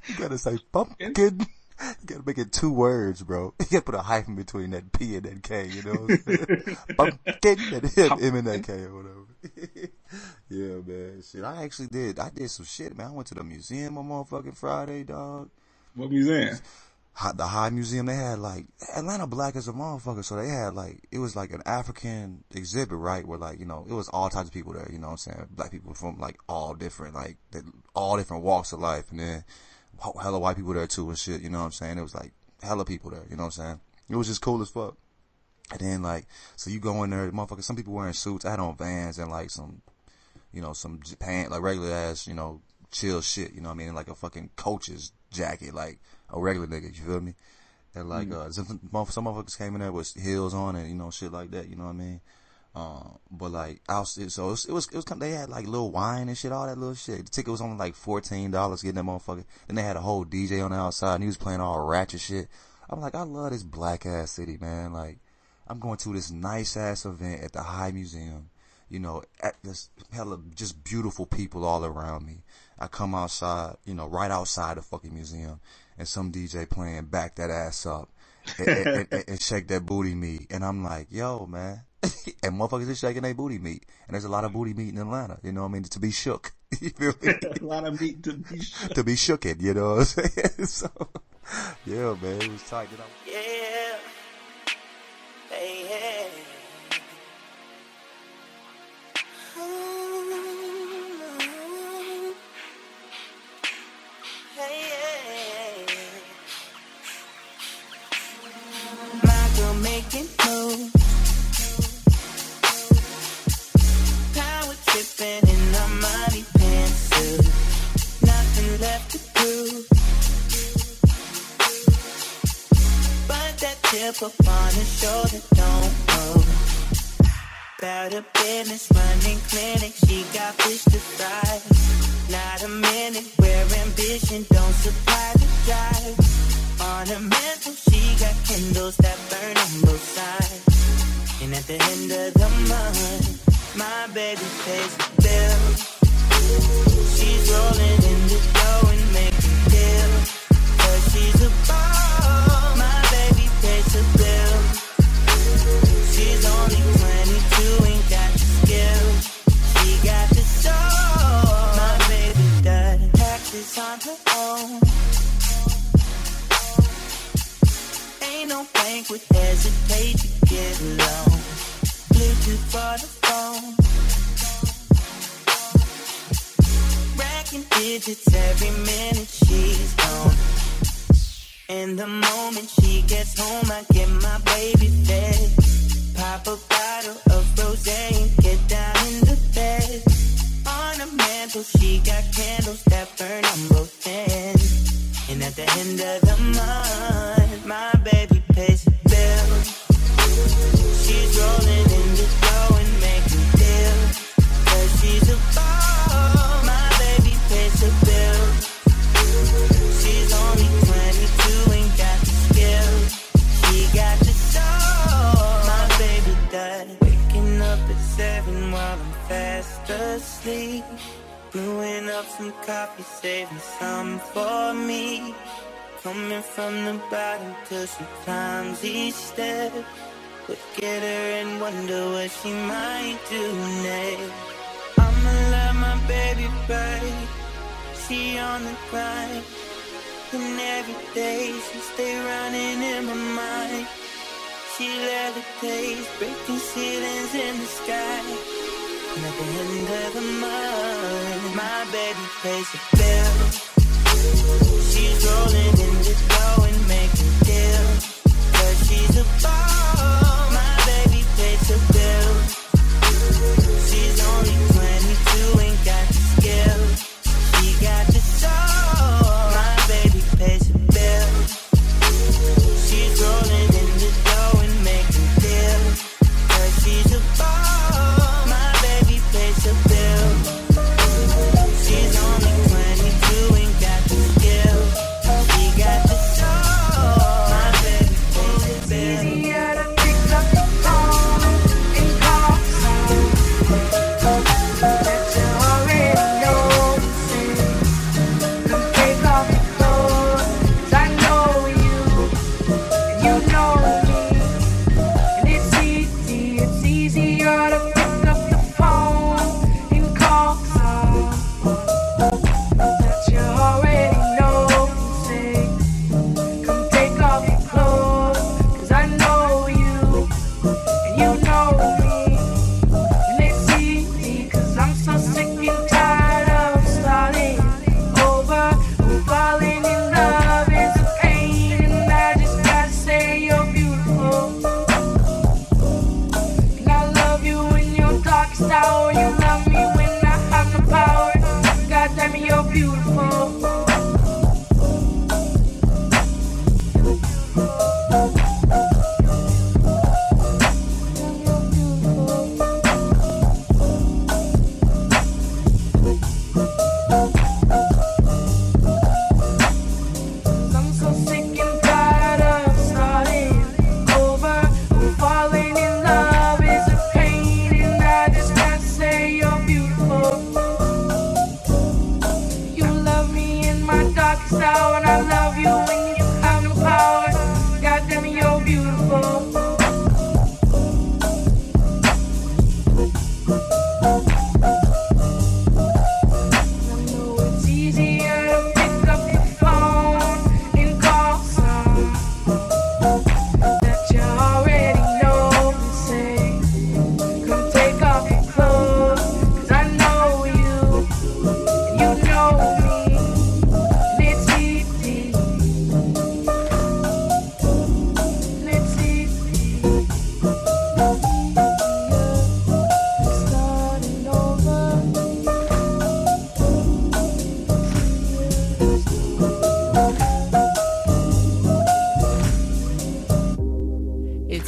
You got to say pumpkin. pumpkin. You gotta make it two words, bro. You gotta put a hyphen between that P and that K, you know what I'm saying? Pumpkin and M and that K or whatever. Yeah, man. Shit, I actually did. I did some shit, man. I went to the museum on motherfucking Friday, dog. What museum? The High Museum. They had, like, Atlanta Black is a motherfucker, so they had, like, it was, like, an African exhibit, right, where, like, you know, it was all types of people there, you know what I'm saying? Black people from, like, all different, like, all different walks of life, and then hella white people there too and shit, you know what I'm saying? It was like hella people there, you know what I'm saying? It was just cool as fuck. And then like, so you go in there, motherfucker, some people wearing suits. I had on Vans and like some, you know, some pants, like regular ass, you know, chill shit, you know what I mean? And like a fucking coach's jacket, like a regular nigga, you feel me? And like, mm-hmm. uh, some, some motherfuckers came in there with heels on and, you know, shit like that, you know what I mean? Um, but like, I was, so it was, it was, it was, they had like little wine and shit, all that little shit. The ticket was only like fourteen dollars getting that motherfucker. Then they had a whole D J on the outside and he was playing all ratchet shit. I'm like, I love this black ass city, man. Like, I'm going to this nice ass event at the High Museum, you know, at this hella just beautiful people all around me. I come outside, you know, right outside the fucking museum and some D J playing Back That Ass Up. and, and, and, and shake that booty meat. And I'm like, yo, man. And motherfuckers is shaking their booty meat. And there's a lot of booty meat in Atlanta, you know what I mean? To be shook. You feel me? A lot of meat to be shook. To be shooken, you know what I'm saying? So, yeah, man, it was tight. You know? Yeah. Hey, hey. My girl making moves. Tripping in our mighty pants, nothing left to do but that tip upon his shoulder. Don't know about her business, running clinic. She got fish to fry. Not a minute where ambition don't supply the drive. On her mantle, she got candles that burn on both sides. And at the end of the month, my baby pays the bill. She's rolling in the dough and making deal. Cause she's a ball. My baby pays the bill. She's only twenty-two, ain't got the skill. She got the soul. My baby does taxes on her own. Ain't no bank would hesitate to get alone. Bluetooth for the phone. Racking digits every minute she's gone. And the moment she gets home, I get my baby fed. Pop a bottle of rosé and get down in the bed. On the mantle, she got candles that burn on both ends. And at the end of the month, my baby pays the bill. She's rolling in the dough and making deal. Cause she's a ball. My baby pays the bill. She's only twenty-two, ain't got the skill. She got the soul. My baby died. Waking up at seven while I'm fast asleep. Brewing up some coffee, saving some for me. Coming from the bottom till she climbs each step. Look at her and wonder what she might do next. I'ma let my baby ride. She on the grind. And every day she stay running in my mind. She levitates, breaking ceilings in the sky. And at the end of the month, my baby pays the bill. She's rolling in the dough and making deal. Cause she's a ball. She's only twenty-two, ain't got the skill. She got the soul. My baby pays the bill. She's rolling in the dough and making deal. Cause she's a ball. My baby pays the bill. She's only twenty-two, ain't got the skill. She got the soul.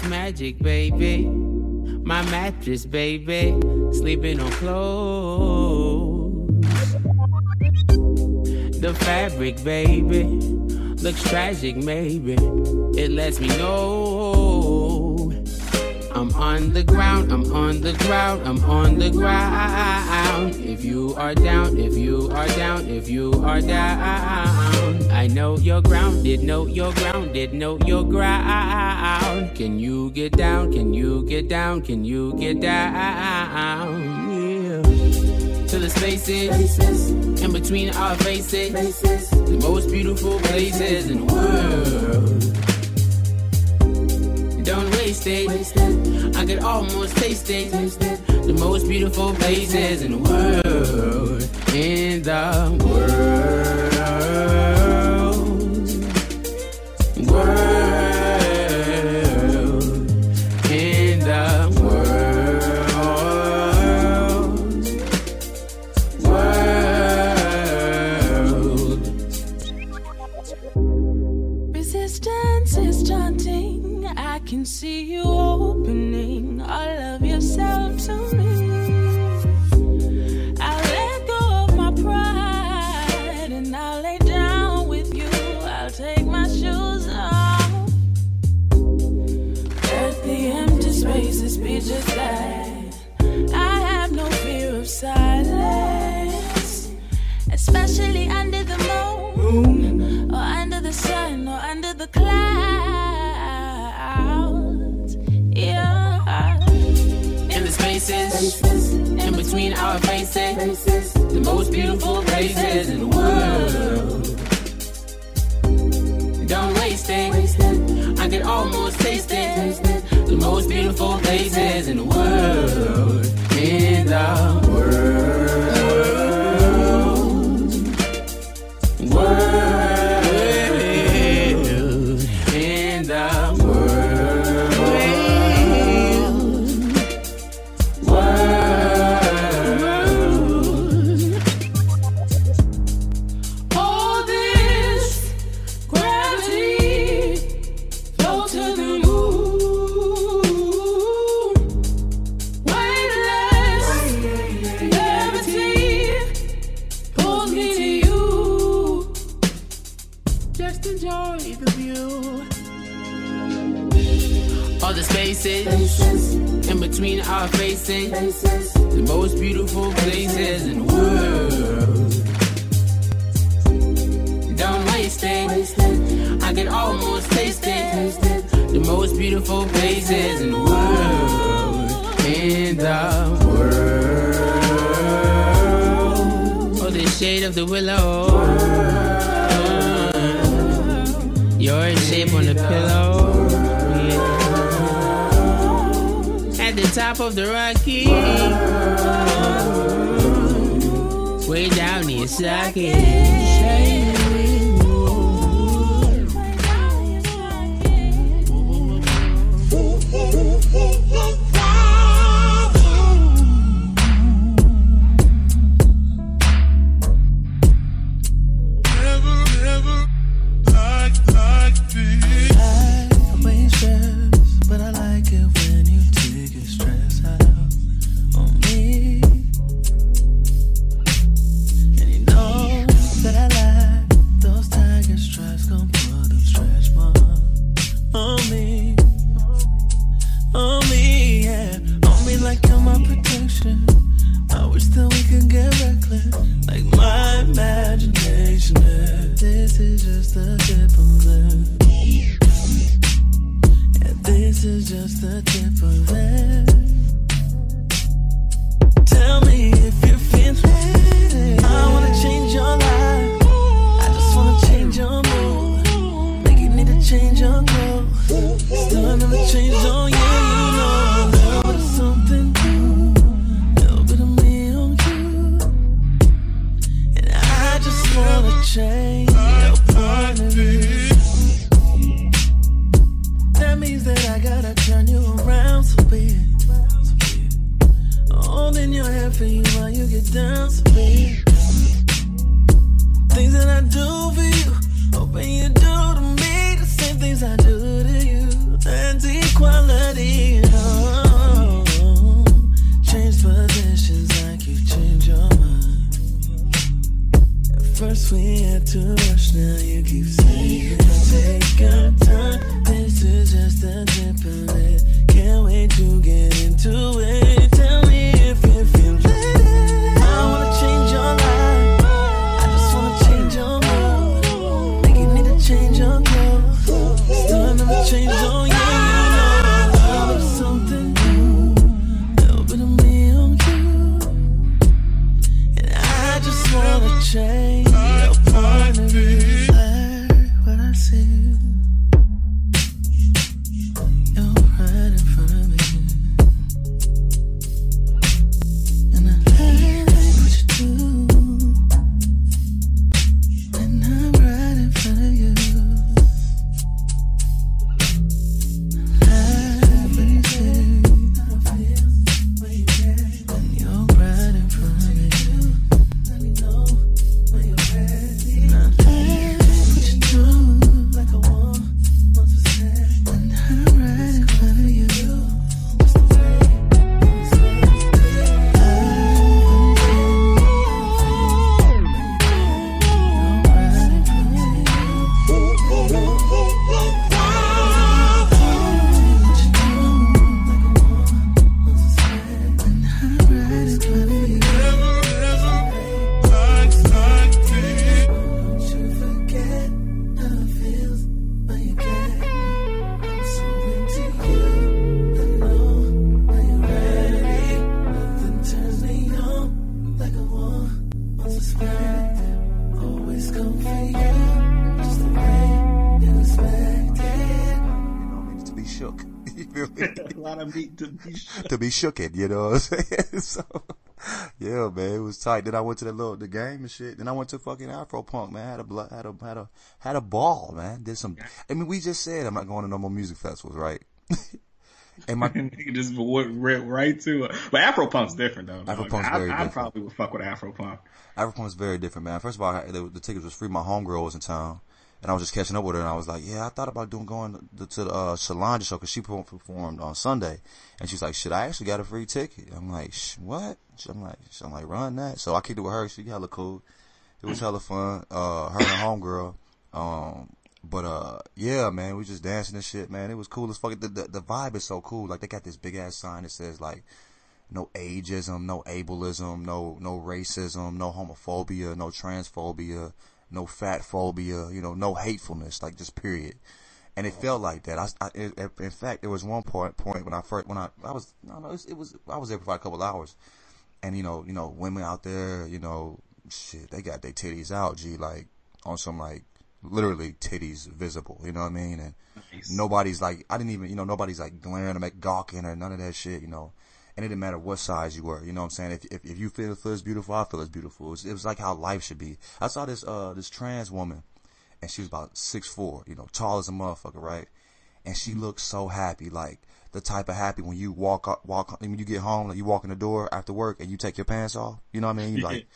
it's magic, baby. My mattress, baby, sleeping on clothes. The fabric, baby, looks tragic, maybe. It lets me know I'm on the ground, I'm on the ground, I'm on the ground. If you are down, if you are down, if you are down, I know you're grounded, know you're grounded, know you're ground. Can you get down, can you get down, can you get down? Yeah. To the spaces, spaces in between our faces, faces, the most beautiful places in the world. Don't waste it. waste it, I could almost taste it. taste it, the most beautiful places in the world, in the world, world, in the world, world. Resistance is daunting. I can see you opening all of yourself to me. I'll let go of my pride and I'll lay down with you. I'll take my shoes off. Let the empty spaces be just that. I have no fear of silence, especially under the moon, or under the sun, or under the clouds. Yeah. In the spaces, spaces, in between our faces, faces, the most beautiful places in the world. Don't waste it. Waste it. I can almost taste it. Taste it. The most beautiful places in the world. In the world. World. In between our faces, faces, the most beautiful places in the world. Don't waste it. Waste it. I can almost taste it. Taste it. The most beautiful places in the world. In the world. Oh, the shade of the willow. Uh, you're in shape on a pillow. Yeah. At the top of the Rocky, oh, way down here, sucking. Never, never like like this. I may stress, but I like it when you. Stress out on me, and he knows that I like those tigers. Stripes gon' put them stretch marks on me, on me, yeah, on me like you're my protection. I wish that we could get reckless, like my imagination. This is just the tip of it. This is just the tip of it. Tell me if you're feeling it. I wanna change your life. I just wanna change your mood. Make you need to change your clothes. Still another change on you, you know. A little bit of something new, little bit of me on you. And I just wanna change your point of view. That means that I gotta turn you around, so be it. So be it. Holding your hand for you while you get down, so be it. Things that I do for you, hoping you do to me the same things I do to you. And equality. now you keep saying take our time. This is just the tip of it. Can't wait to get into it. Tell me if you feel it. I wanna change your life. I just wanna change your mood. Make you need to change your clothes. Still another change on you. You know I love something new. Little bit of me on you. And I just wanna change. To be shooken, you know what I'm saying? So, yeah, man, it was tight. Then I went to the little the game and shit. Then I went to fucking Afro Punk, man. I had a had a had a had a ball, man. Did some. I mean, we just said I'm not going to no more music festivals, right? And my nigga just went right to it. But Afro Punk's different though. Afro Punk's very different. I probably would fuck with Afro Punk. Afro Punk's very different, man. First of all, the, the tickets was free. My homegirl was in town. And I was just catching up with her, and I was like, yeah, I thought about doing going to, to uh, Shalonda show, because she performed on Sunday. And she's like, shit, I actually got a free ticket. I'm like, Sh- what? I'm like, I'm like, run that. So I kicked it with her. She hella cool. It was hella fun. Uh, her and homegirl. Um, but, uh, yeah, man, we just dancing and shit, man. It was cool as fuck. The, the, the vibe is so cool. Like, they got this big-ass sign that says, like, no ageism, no ableism, no, no racism, no homophobia, no transphobia. No fat phobia, you know, no hatefulness, like just period. And it felt like that. I, I it, in fact, there was one point point when I first when I I was no no it was I was there for like a couple of hours, and you know you know women out there, you know, shit, they got their titties out, G, like on some like literally titties visible, you know what I mean? And nice. Nobody's like I didn't even you know nobody's like glaring or make gawking or none of that shit, you know. And it didn't matter what size you were, you know what I'm saying? If if, if you feel it's beautiful, I feel it's beautiful. It was, it was like how life should be. I saw this uh this trans woman, and she was about six foot four, you know, tall as a motherfucker, right? And she looked so happy, like the type of happy when you walk walk when you get home, like you walk in the door after work and you take your pants off, you know what I mean? You like,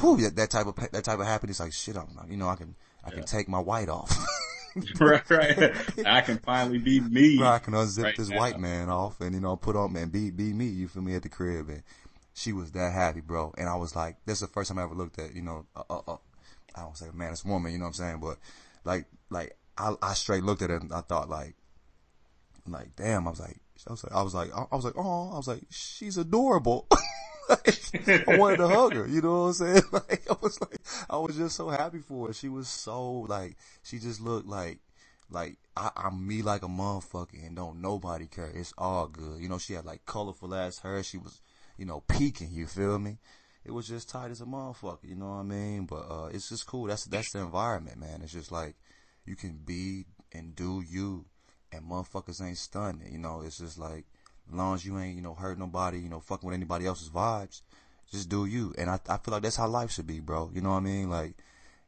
whew, that, that type of that type of happiness, like shit, I'm you know I can I can yeah. take my white off. Right, right. I can finally be me. Right, I can unzip right this now. White man off and, you know, put on, man, be, be me, you feel me, at the crib. And she was that happy, bro. And I was like, this is the first time I ever looked at, you know, uh, uh, uh, I don't say man, it's woman, you know what I'm saying? But, like, like I, I straight looked at her and I thought, like, like, damn, I was like, I was like, I was like, I was like, oh, I was like, she's adorable. Like, I wanted to hug her, you know what I'm saying? Like, I was like, I was just so happy for her. She was so, like, she just looked like, like, I, I'm me like a motherfucker and don't nobody care. It's all good. You know, she had, like, colorful ass hair. She was, you know, peeking, you feel me? It was just tight as a motherfucker, you know what I mean? But, uh, it's just cool. That's, that's the environment, man. It's just like, you can be and do you and motherfuckers ain't stunned, you know? It's just like, as long as you ain't, you know, hurt nobody, you know, fucking with anybody else's vibes, just do you. And I, I feel like that's how life should be, bro. You know what I mean? Like,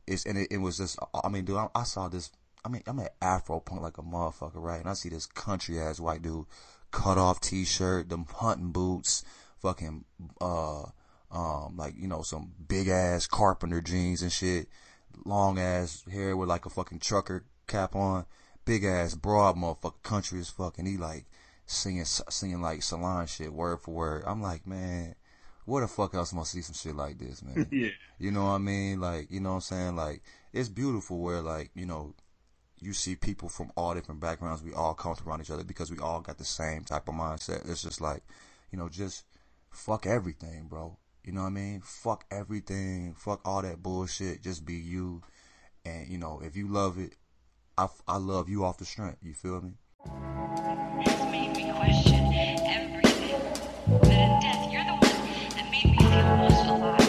it's, and it, it was just, I mean, dude, I, I saw this, I mean, I'm an Afro punk like a motherfucker, right? And I see this country ass white dude, cut off t-shirt, them hunting boots, fucking, uh, um, like, you know, some big ass carpenter jeans and shit, long ass hair with like a fucking trucker cap on, big ass broad motherfucker, country as fuck. And he like, Singing, singing like salon shit, word for word. I'm like, man, where the fuck else am I see some shit like this, man? Yeah. You know what I mean? Like, you know what I'm saying? Like, it's beautiful where, like, you know, you see people from all different backgrounds. We all come around each other because we all got the same type of mindset. It's just like, you know, just fuck everything, bro. You know what I mean? Fuck everything. Fuck all that bullshit. Just be you. And, you know, if you love it, I, I love you off the strength. You feel me? It's made me question everything. But in death, you're the one that made me feel most alive.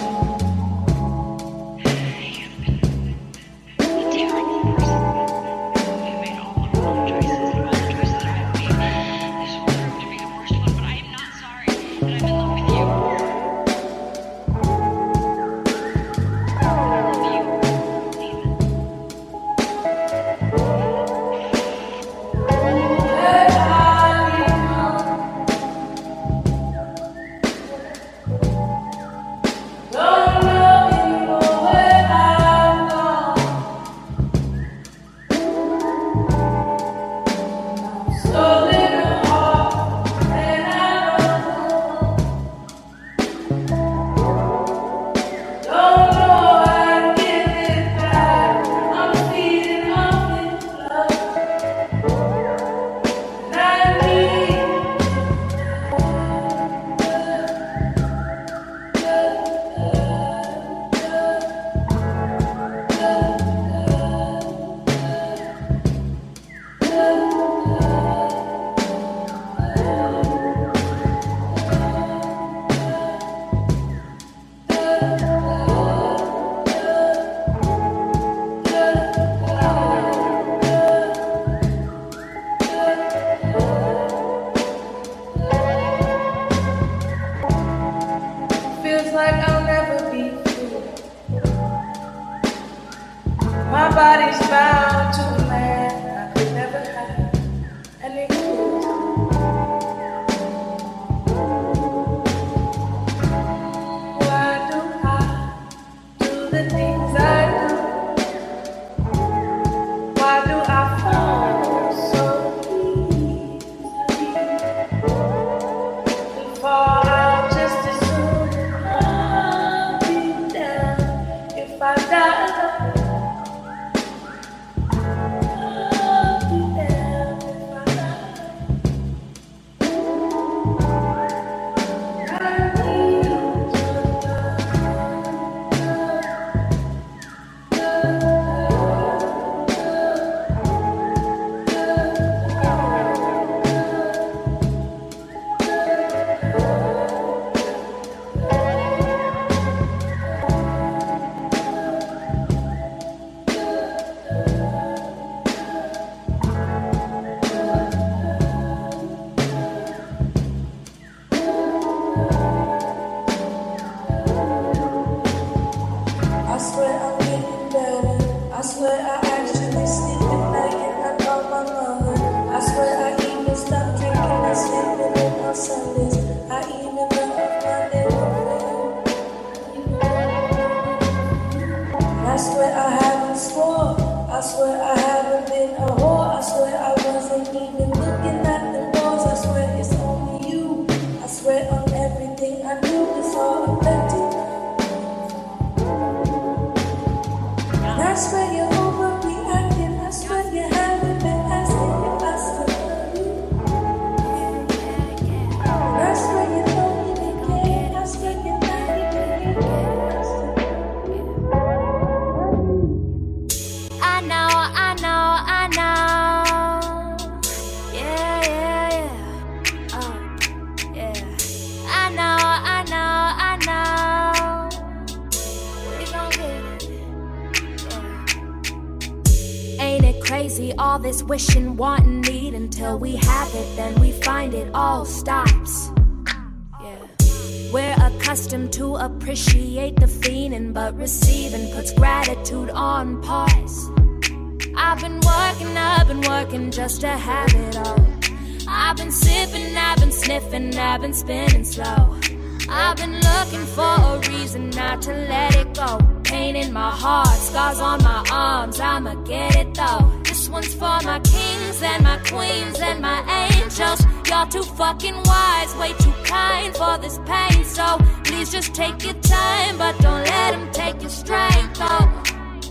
one's for my kings and my queens and my angels. Y'all too fucking wise, way too kind for this pain. So please just take your time, but don't let them take your strength. Oh,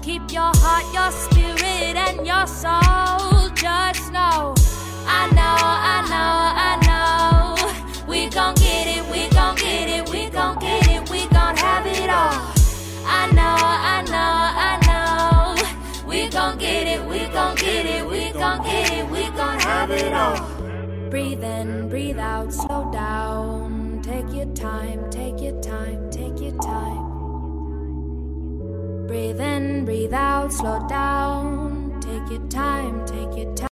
keep your heart, your spirit, and your soul. Just know, I know, I know, I know. We gon' get it, we gon' get it, we gon' get it, we gon' have it all. I know, I know, I know. We gon' get it, we gon' get it, we gon' get it, we gon' have it all. Breathe in, breathe out, slow down. Take your time, take your time, take your time. Breathe in, breathe out, slow down. Take your time, take your time.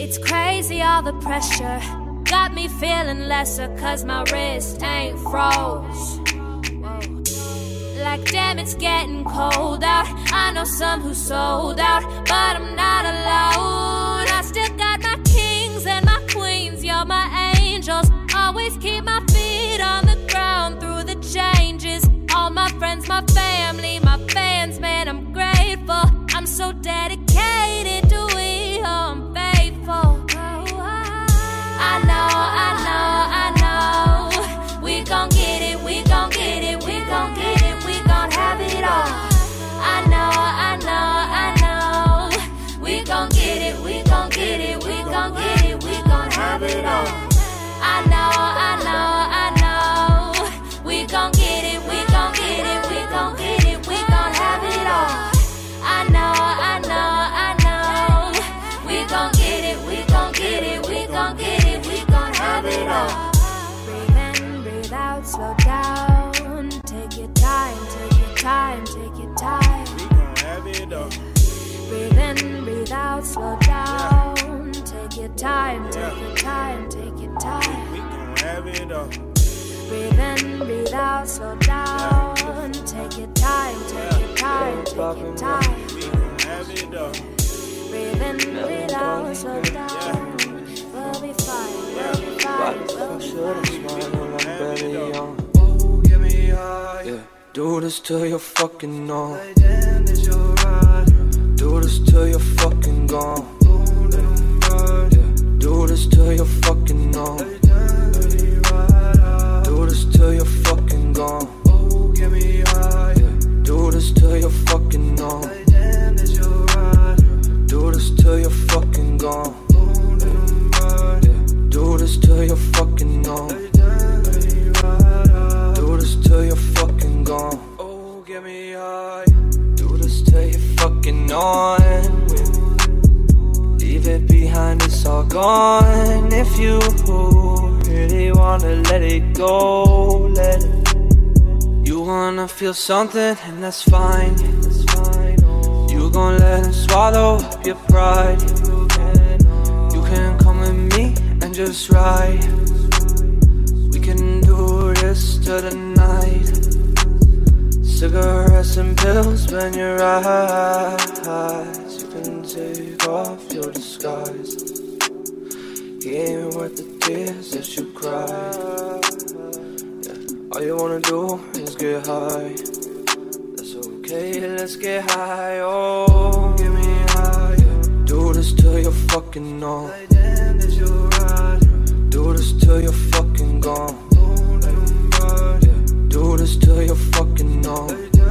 It's crazy, all the pressure got me feeling lesser, cause my wrist ain't froze. Like damn, it's getting cold out. I know some who sold out, but I'm not alone. I still got my kings and my queens, you're my angels. Always keep my feet on the ground through the changes. All my friends, my family, my fans, man, I'm grateful. I'm so dedicated to it, oh, I'm faithful. I know, I know, I know. We gon' get it, we gon' get it, we gon' get it. I know, I know, I know. We gon' get it, we gon' get it, we gon' get it, we gon' have it all. I know, I know, I know. We gon' get it, we gon' get it, we gon' get it, we gon' have it all. I know, I know, I know. We gon' get it, we gon' get it, we gon' get it, we gon' have it all. Breathe in, breathe out, slow down. Take your time, take your time, take your time. We gon' have it all. Breathe in, breathe out, slow down. Yeah. Take your time, yeah. Take your time, take your time. We gon' have it all. Breathe in, breathe out, slow down. Yeah. Take your time, take yeah. your time, take yeah. your time. We gon' have it all. Breathe in, breathe out, slow down. Yeah. We'll be fine, yeah. we'll be fine, yeah. we'll be fine. We'll be fine. We'll be fine. Oh, give me high. Yeah. Do this till you're fucking on. Do this till you're fucking gone. Do this till you're fucking on. Do this till you're fucking gone. Do this till you're fucking on. Do this till you're fucking gone. Do this till you're fucking on. Till you're fucking gone. Oh, get me high. Do this till you're fucking on with. Leave it behind, it's all gone. If you really wanna let it go, let it. You wanna feel something, and that's fine. You gon' let him swallow up your pride. You can come with me and just ride. We can do this till the night. Cigarettes and pills when you're eyes. You can take off your disguise. He ain't worth the tears that you cried. Yeah. All you wanna do is get high. That's okay, let's get high. Oh, give me high. Yeah. Do this till you're fucking on. Do this till you're fucking gone. Do this till you're fucking on. Do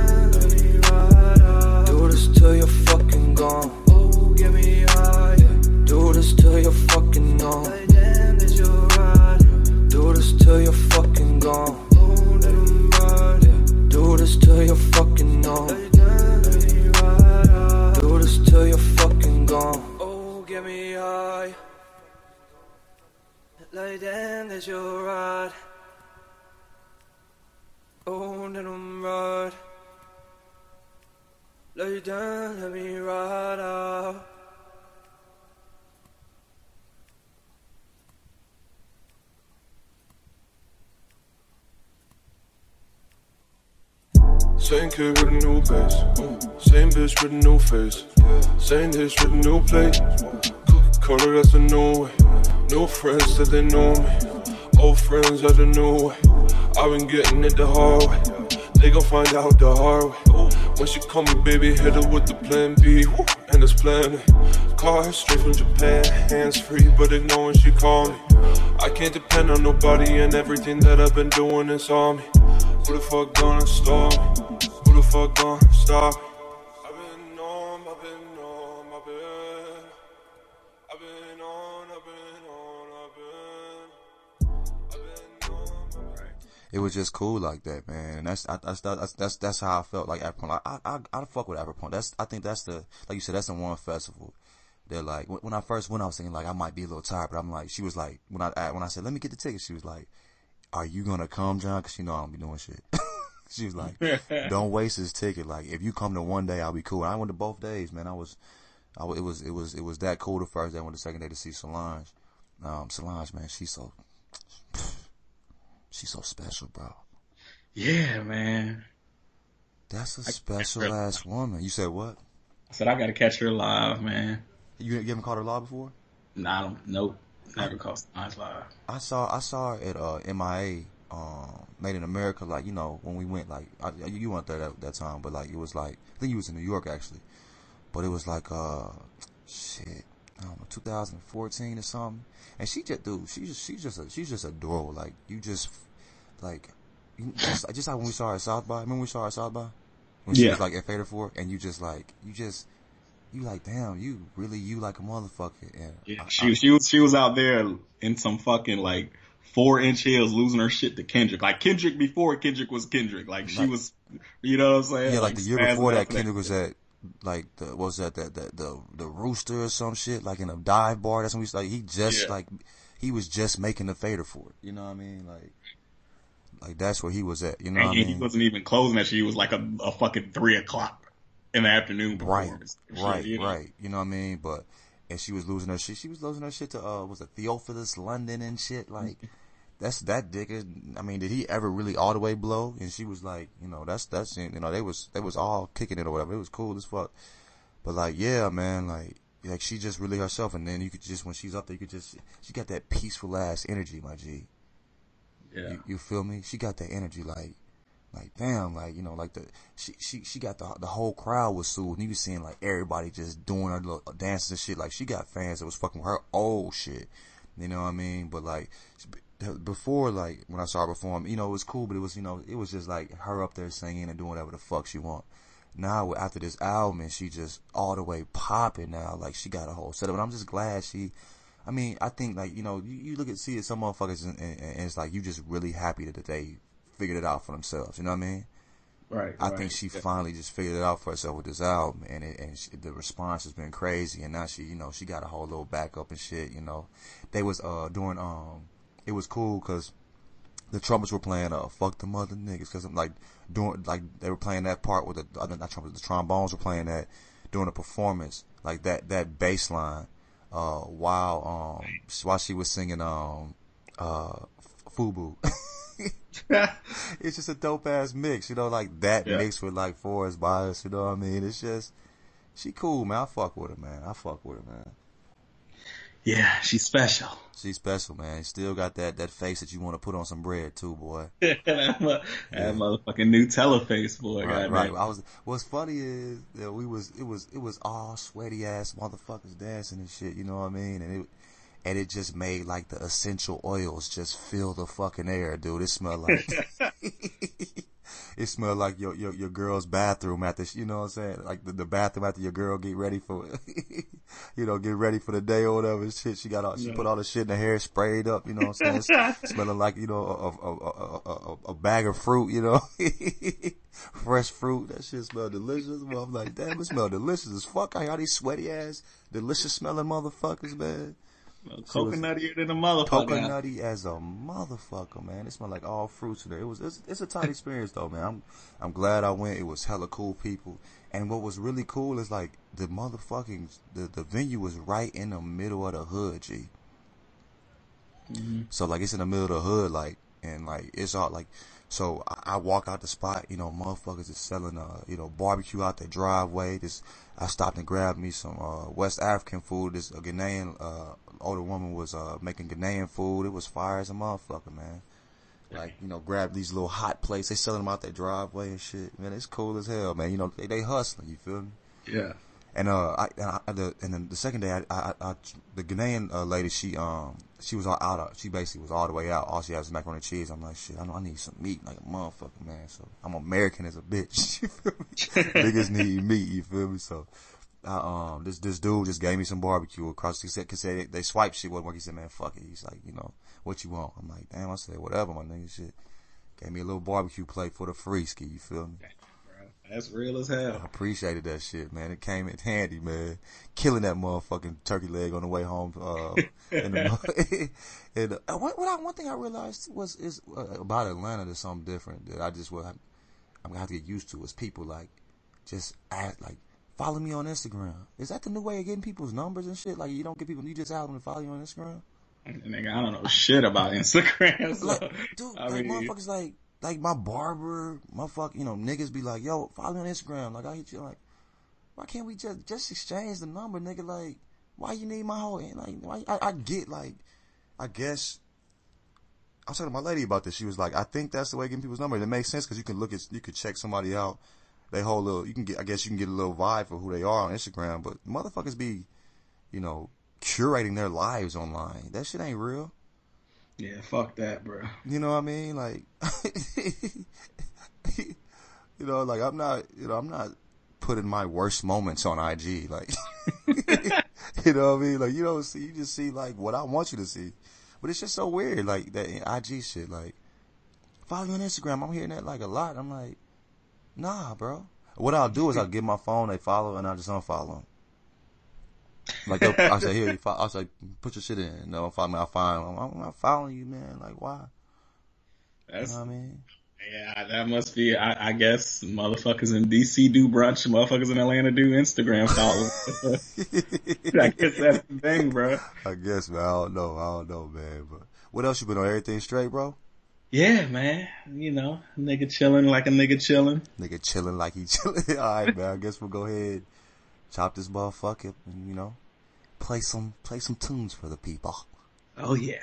this till you're fucking gone. Do this till you're fucking on. Do this till you're fucking gone. Do this till you're fucking on. Do this till you're fucking gone. Oh, get me high. Lay down, that's your ride. Oh, let them ride. Lay down, let me ride out. Same kid with a new bass. Same bitch with a new face. Same dish with a new plate. Color that's a new way. New friends that they know me. Old friends that they know way. I've been getting it the hard way. They gon' find out the hard way. When she call me, baby, hit her with the plan B. Woo, and it's plan A. Call her straight from Japan, hands free, but ignoring she call me. I can't depend on nobody, and everything that I've been doing is on me. Who the fuck gonna stop me? Who the fuck gonna stop me? I've been on, I've been on, I've been. I've been on, I've been on, I've been. I've been on, I've been. It was just cool like that, man. And that's I, that's, that's that's that's how I felt like Afropunk. Like, I I I fuck with Afropunk. That's I think that's the like you said. That's the one festival. They're like when, when I first went, I was thinking like I might be a little tired, but I'm like she was like when I when I said let me get the tickets, she was like, "Are you gonna come, John?" Because she know I don't be doing shit. She was like, "Don't waste this ticket. Like, if you come to one day, I'll be cool." And I went to both days, man. I was, I it was, it was, it was that cool the first day. I went the second day to see Solange. Um, Solange, man, she's so, she's so special, bro. Yeah, man. That's a special ass woman. You said what? I said I gotta catch her live, man. You, you haven't caught her live before? Nah, I don't. Nope. Never caught Solange live. I saw, I saw her at uh, M I A. Um, Made in America, like, you know, when we went, like, I, you weren't there that, that time, but, like, it was, like, I think you was in New York, actually, but it was, like, uh, shit, I don't know, two thousand fourteen or something, and she just, dude, she just, she's just, a, she's just adorable, like, you just, like, you, just, just like when we saw her at South By, remember we saw her at South By? When she yeah. was, like, at Fader Fork, and you just, like, you just, you like, damn, you really, you like a motherfucker, and yeah, I, she, I, she was, she was out there in some fucking, like, Four inch heels losing her shit to Kendrick. Like Kendrick before Kendrick was Kendrick. Like she like, was, you know what I'm saying? Yeah, like, like the year before that, Kendrick that. was at, like, the, what was that, that, that, the, the Rooster or some shit, like in a dive bar. That's when we, like, he just, yeah. like, he was just making the fader for it. You know what I mean? Like, like that's where he was at. You know and what I mean? He wasn't even closing that shit. He was like a, a fucking three o'clock in the afternoon performance. Right, right, you know? right. You know what I mean? But, and she was losing her shit. She was losing her shit to, uh, was it Theophilus London and shit? Like, that's, that dick is, I mean, did he ever really all the way blow? And she was like, you know, that's, that's, you know, they was, they was all kicking it or whatever. It was cool as fuck. But like, yeah, man, like, like she just really herself. And then you could just, when she's up there, you could just, she got that peaceful ass energy, my G. Yeah. You, you feel me? She got that energy, like, like, damn, like, you know, like the, she, she, she got the, the whole crowd was soothed. And you was seeing like everybody just doing her little dances and shit. Like she got fans that was fucking with her old shit. You know what I mean? But like before, like when I saw her perform, you know, it was cool, but it was, you know, it was just like her up there singing and doing whatever the fuck she want. Now after this album and she just all the way popping now, like she got a whole setup. And I'm just glad she, I mean, I think like, you know, you, you look at, see it, some motherfuckers and, and, and it's like, you just really happy that they figured it out for themselves, you know what I mean? Right. I right. think she yeah. finally just figured it out for herself with this album, and it, and she, the response has been crazy. And now she, you know, she got a whole little backup and shit. You know, they was uh doing um, it was cool because the trumpets were playing uh fuck the mother niggas because I'm like doing like they were playing that part with the other not trumpets the trombones were playing that during the performance like that that bass line uh while um while she was singing um uh Fubu. It's just a dope ass mix, you know, like that yeah. mix with like Forrest Bias, you know what I mean? It's just, she cool, man. I fuck with her, man. I fuck with her, man. Yeah, she's special. She's special, man. Still got that, that face that you want to put on some bread too, boy. that yeah. motherfucking Nutella face, boy. Right, God, right. Man. I was, what's funny is that we was, it was, it was all sweaty ass motherfuckers dancing and shit, you know what I mean? And it, And it just made like the essential oils just fill the fucking air, dude. It smelled like it smelled like your, your your girl's bathroom after you know what I'm saying, like the, the bathroom after your girl get ready for you know get ready for the day or whatever shit. She got all she yeah. put all the shit in the hair sprayed up, you know what I'm saying, smelling like you know a a a, a, a bag of fruit, you know, fresh fruit. That shit smelled delicious. Well, I'm like, damn, it smelled delicious as fuck. I got these sweaty ass, delicious smelling motherfuckers, man. Coconuttier than a motherfucker. Coconutty as a motherfucker, man. It smelled like all fruits in there. It was it's, it's a tight experience though, man. I'm I'm glad I went. It was hella cool people. And what was really cool is like the motherfucking the, the venue was right in the middle of the hood, G. Mm-hmm. So like it's in the middle of the hood, like and like it's all like. So I, I walk out the spot, you know, motherfuckers is selling uh, you know, barbecue out their driveway. This I stopped and grabbed me some uh West African food. This a Ghanaian uh. older woman was uh making Ghanaian food. It was fire as a motherfucker, man. Like, you know, grab these little hot plates. They selling them out their driveway and shit. Man, it's cool as hell, man. You know, they, they hustling, you feel me? Yeah. And, uh, I, I the, and then the second day, I, I, I the Ghanaian uh, lady, she, um, she was all out of, she basically was all the way out. All she had was macaroni and cheese. I'm like, shit, I know I need some meat, like a motherfucker, man. So, I'm American as a bitch, you feel me? Niggas need meat, you feel me? So, I, um, this, this dude just gave me some barbecue across, he said, cause they, they swiped shit, wasn't working. He said, man, fuck it. He's like, you know, what you want? I'm like, damn, I said, whatever, my nigga, shit. Gave me a little barbecue plate for the free ski, you feel me? That's real as hell. I appreciated that shit, man. It came in handy, man. Killing that motherfucking turkey leg on the way home. Uh, in the, and uh, what, what I, one thing I realized was is uh, about Atlanta, there's something different that I just will. I'm gonna have to get used to. Is people like just ask, like follow me on Instagram. Is that the new way of getting people's numbers and shit? Like you don't get people, you just ask them to follow you on Instagram. Nigga, I don't know shit about Instagram. So, like, dude, I like, mean, motherfuckers like. Like, my barber, my fuck, you know, niggas be like, yo, follow me on Instagram. Like, I hit you, like, why can't we just, just exchange the number, nigga? Like, why you need my whole, like, why, I, I get, like, I guess, I was talking to my lady about this. She was like, I think that's the way of getting people's number. It makes sense because you can look at, you could check somebody out. They whole little, you can get, I guess you can get a little vibe for who they are on Instagram, but motherfuckers be, you know, curating their lives online. That shit ain't real. Yeah, fuck that, bro. You know what I mean? Like, you know, like I'm not, you know, I'm not putting my worst moments on I G. Like, you know what I mean? Like, you don't see, you just see like what I want you to see. But it's just so weird, like that I G shit. Like, follow me on Instagram. I'm hearing that like a lot. I'm like, nah, bro. What I'll do is I'll give my phone, they follow, and I just unfollow them. Like, I said, here, I said, put your shit in. You know, follow me, I'll find them. I'm not following you, man. Like, why? That's, you know what I mean? Yeah, that must be, I, I guess, motherfuckers in D C do brunch, motherfuckers in Atlanta do Instagram follow. I guess that's the thing, bro. I guess, man. I don't know. I don't know, man. But what else you been on? Everything straight, bro? Yeah, man. You know, nigga chilling like a nigga chilling. Nigga chilling like he chilling. All right, man. I guess we'll go ahead. Chop this motherfucker, you know, play some, play some tunes for the people. Oh yeah.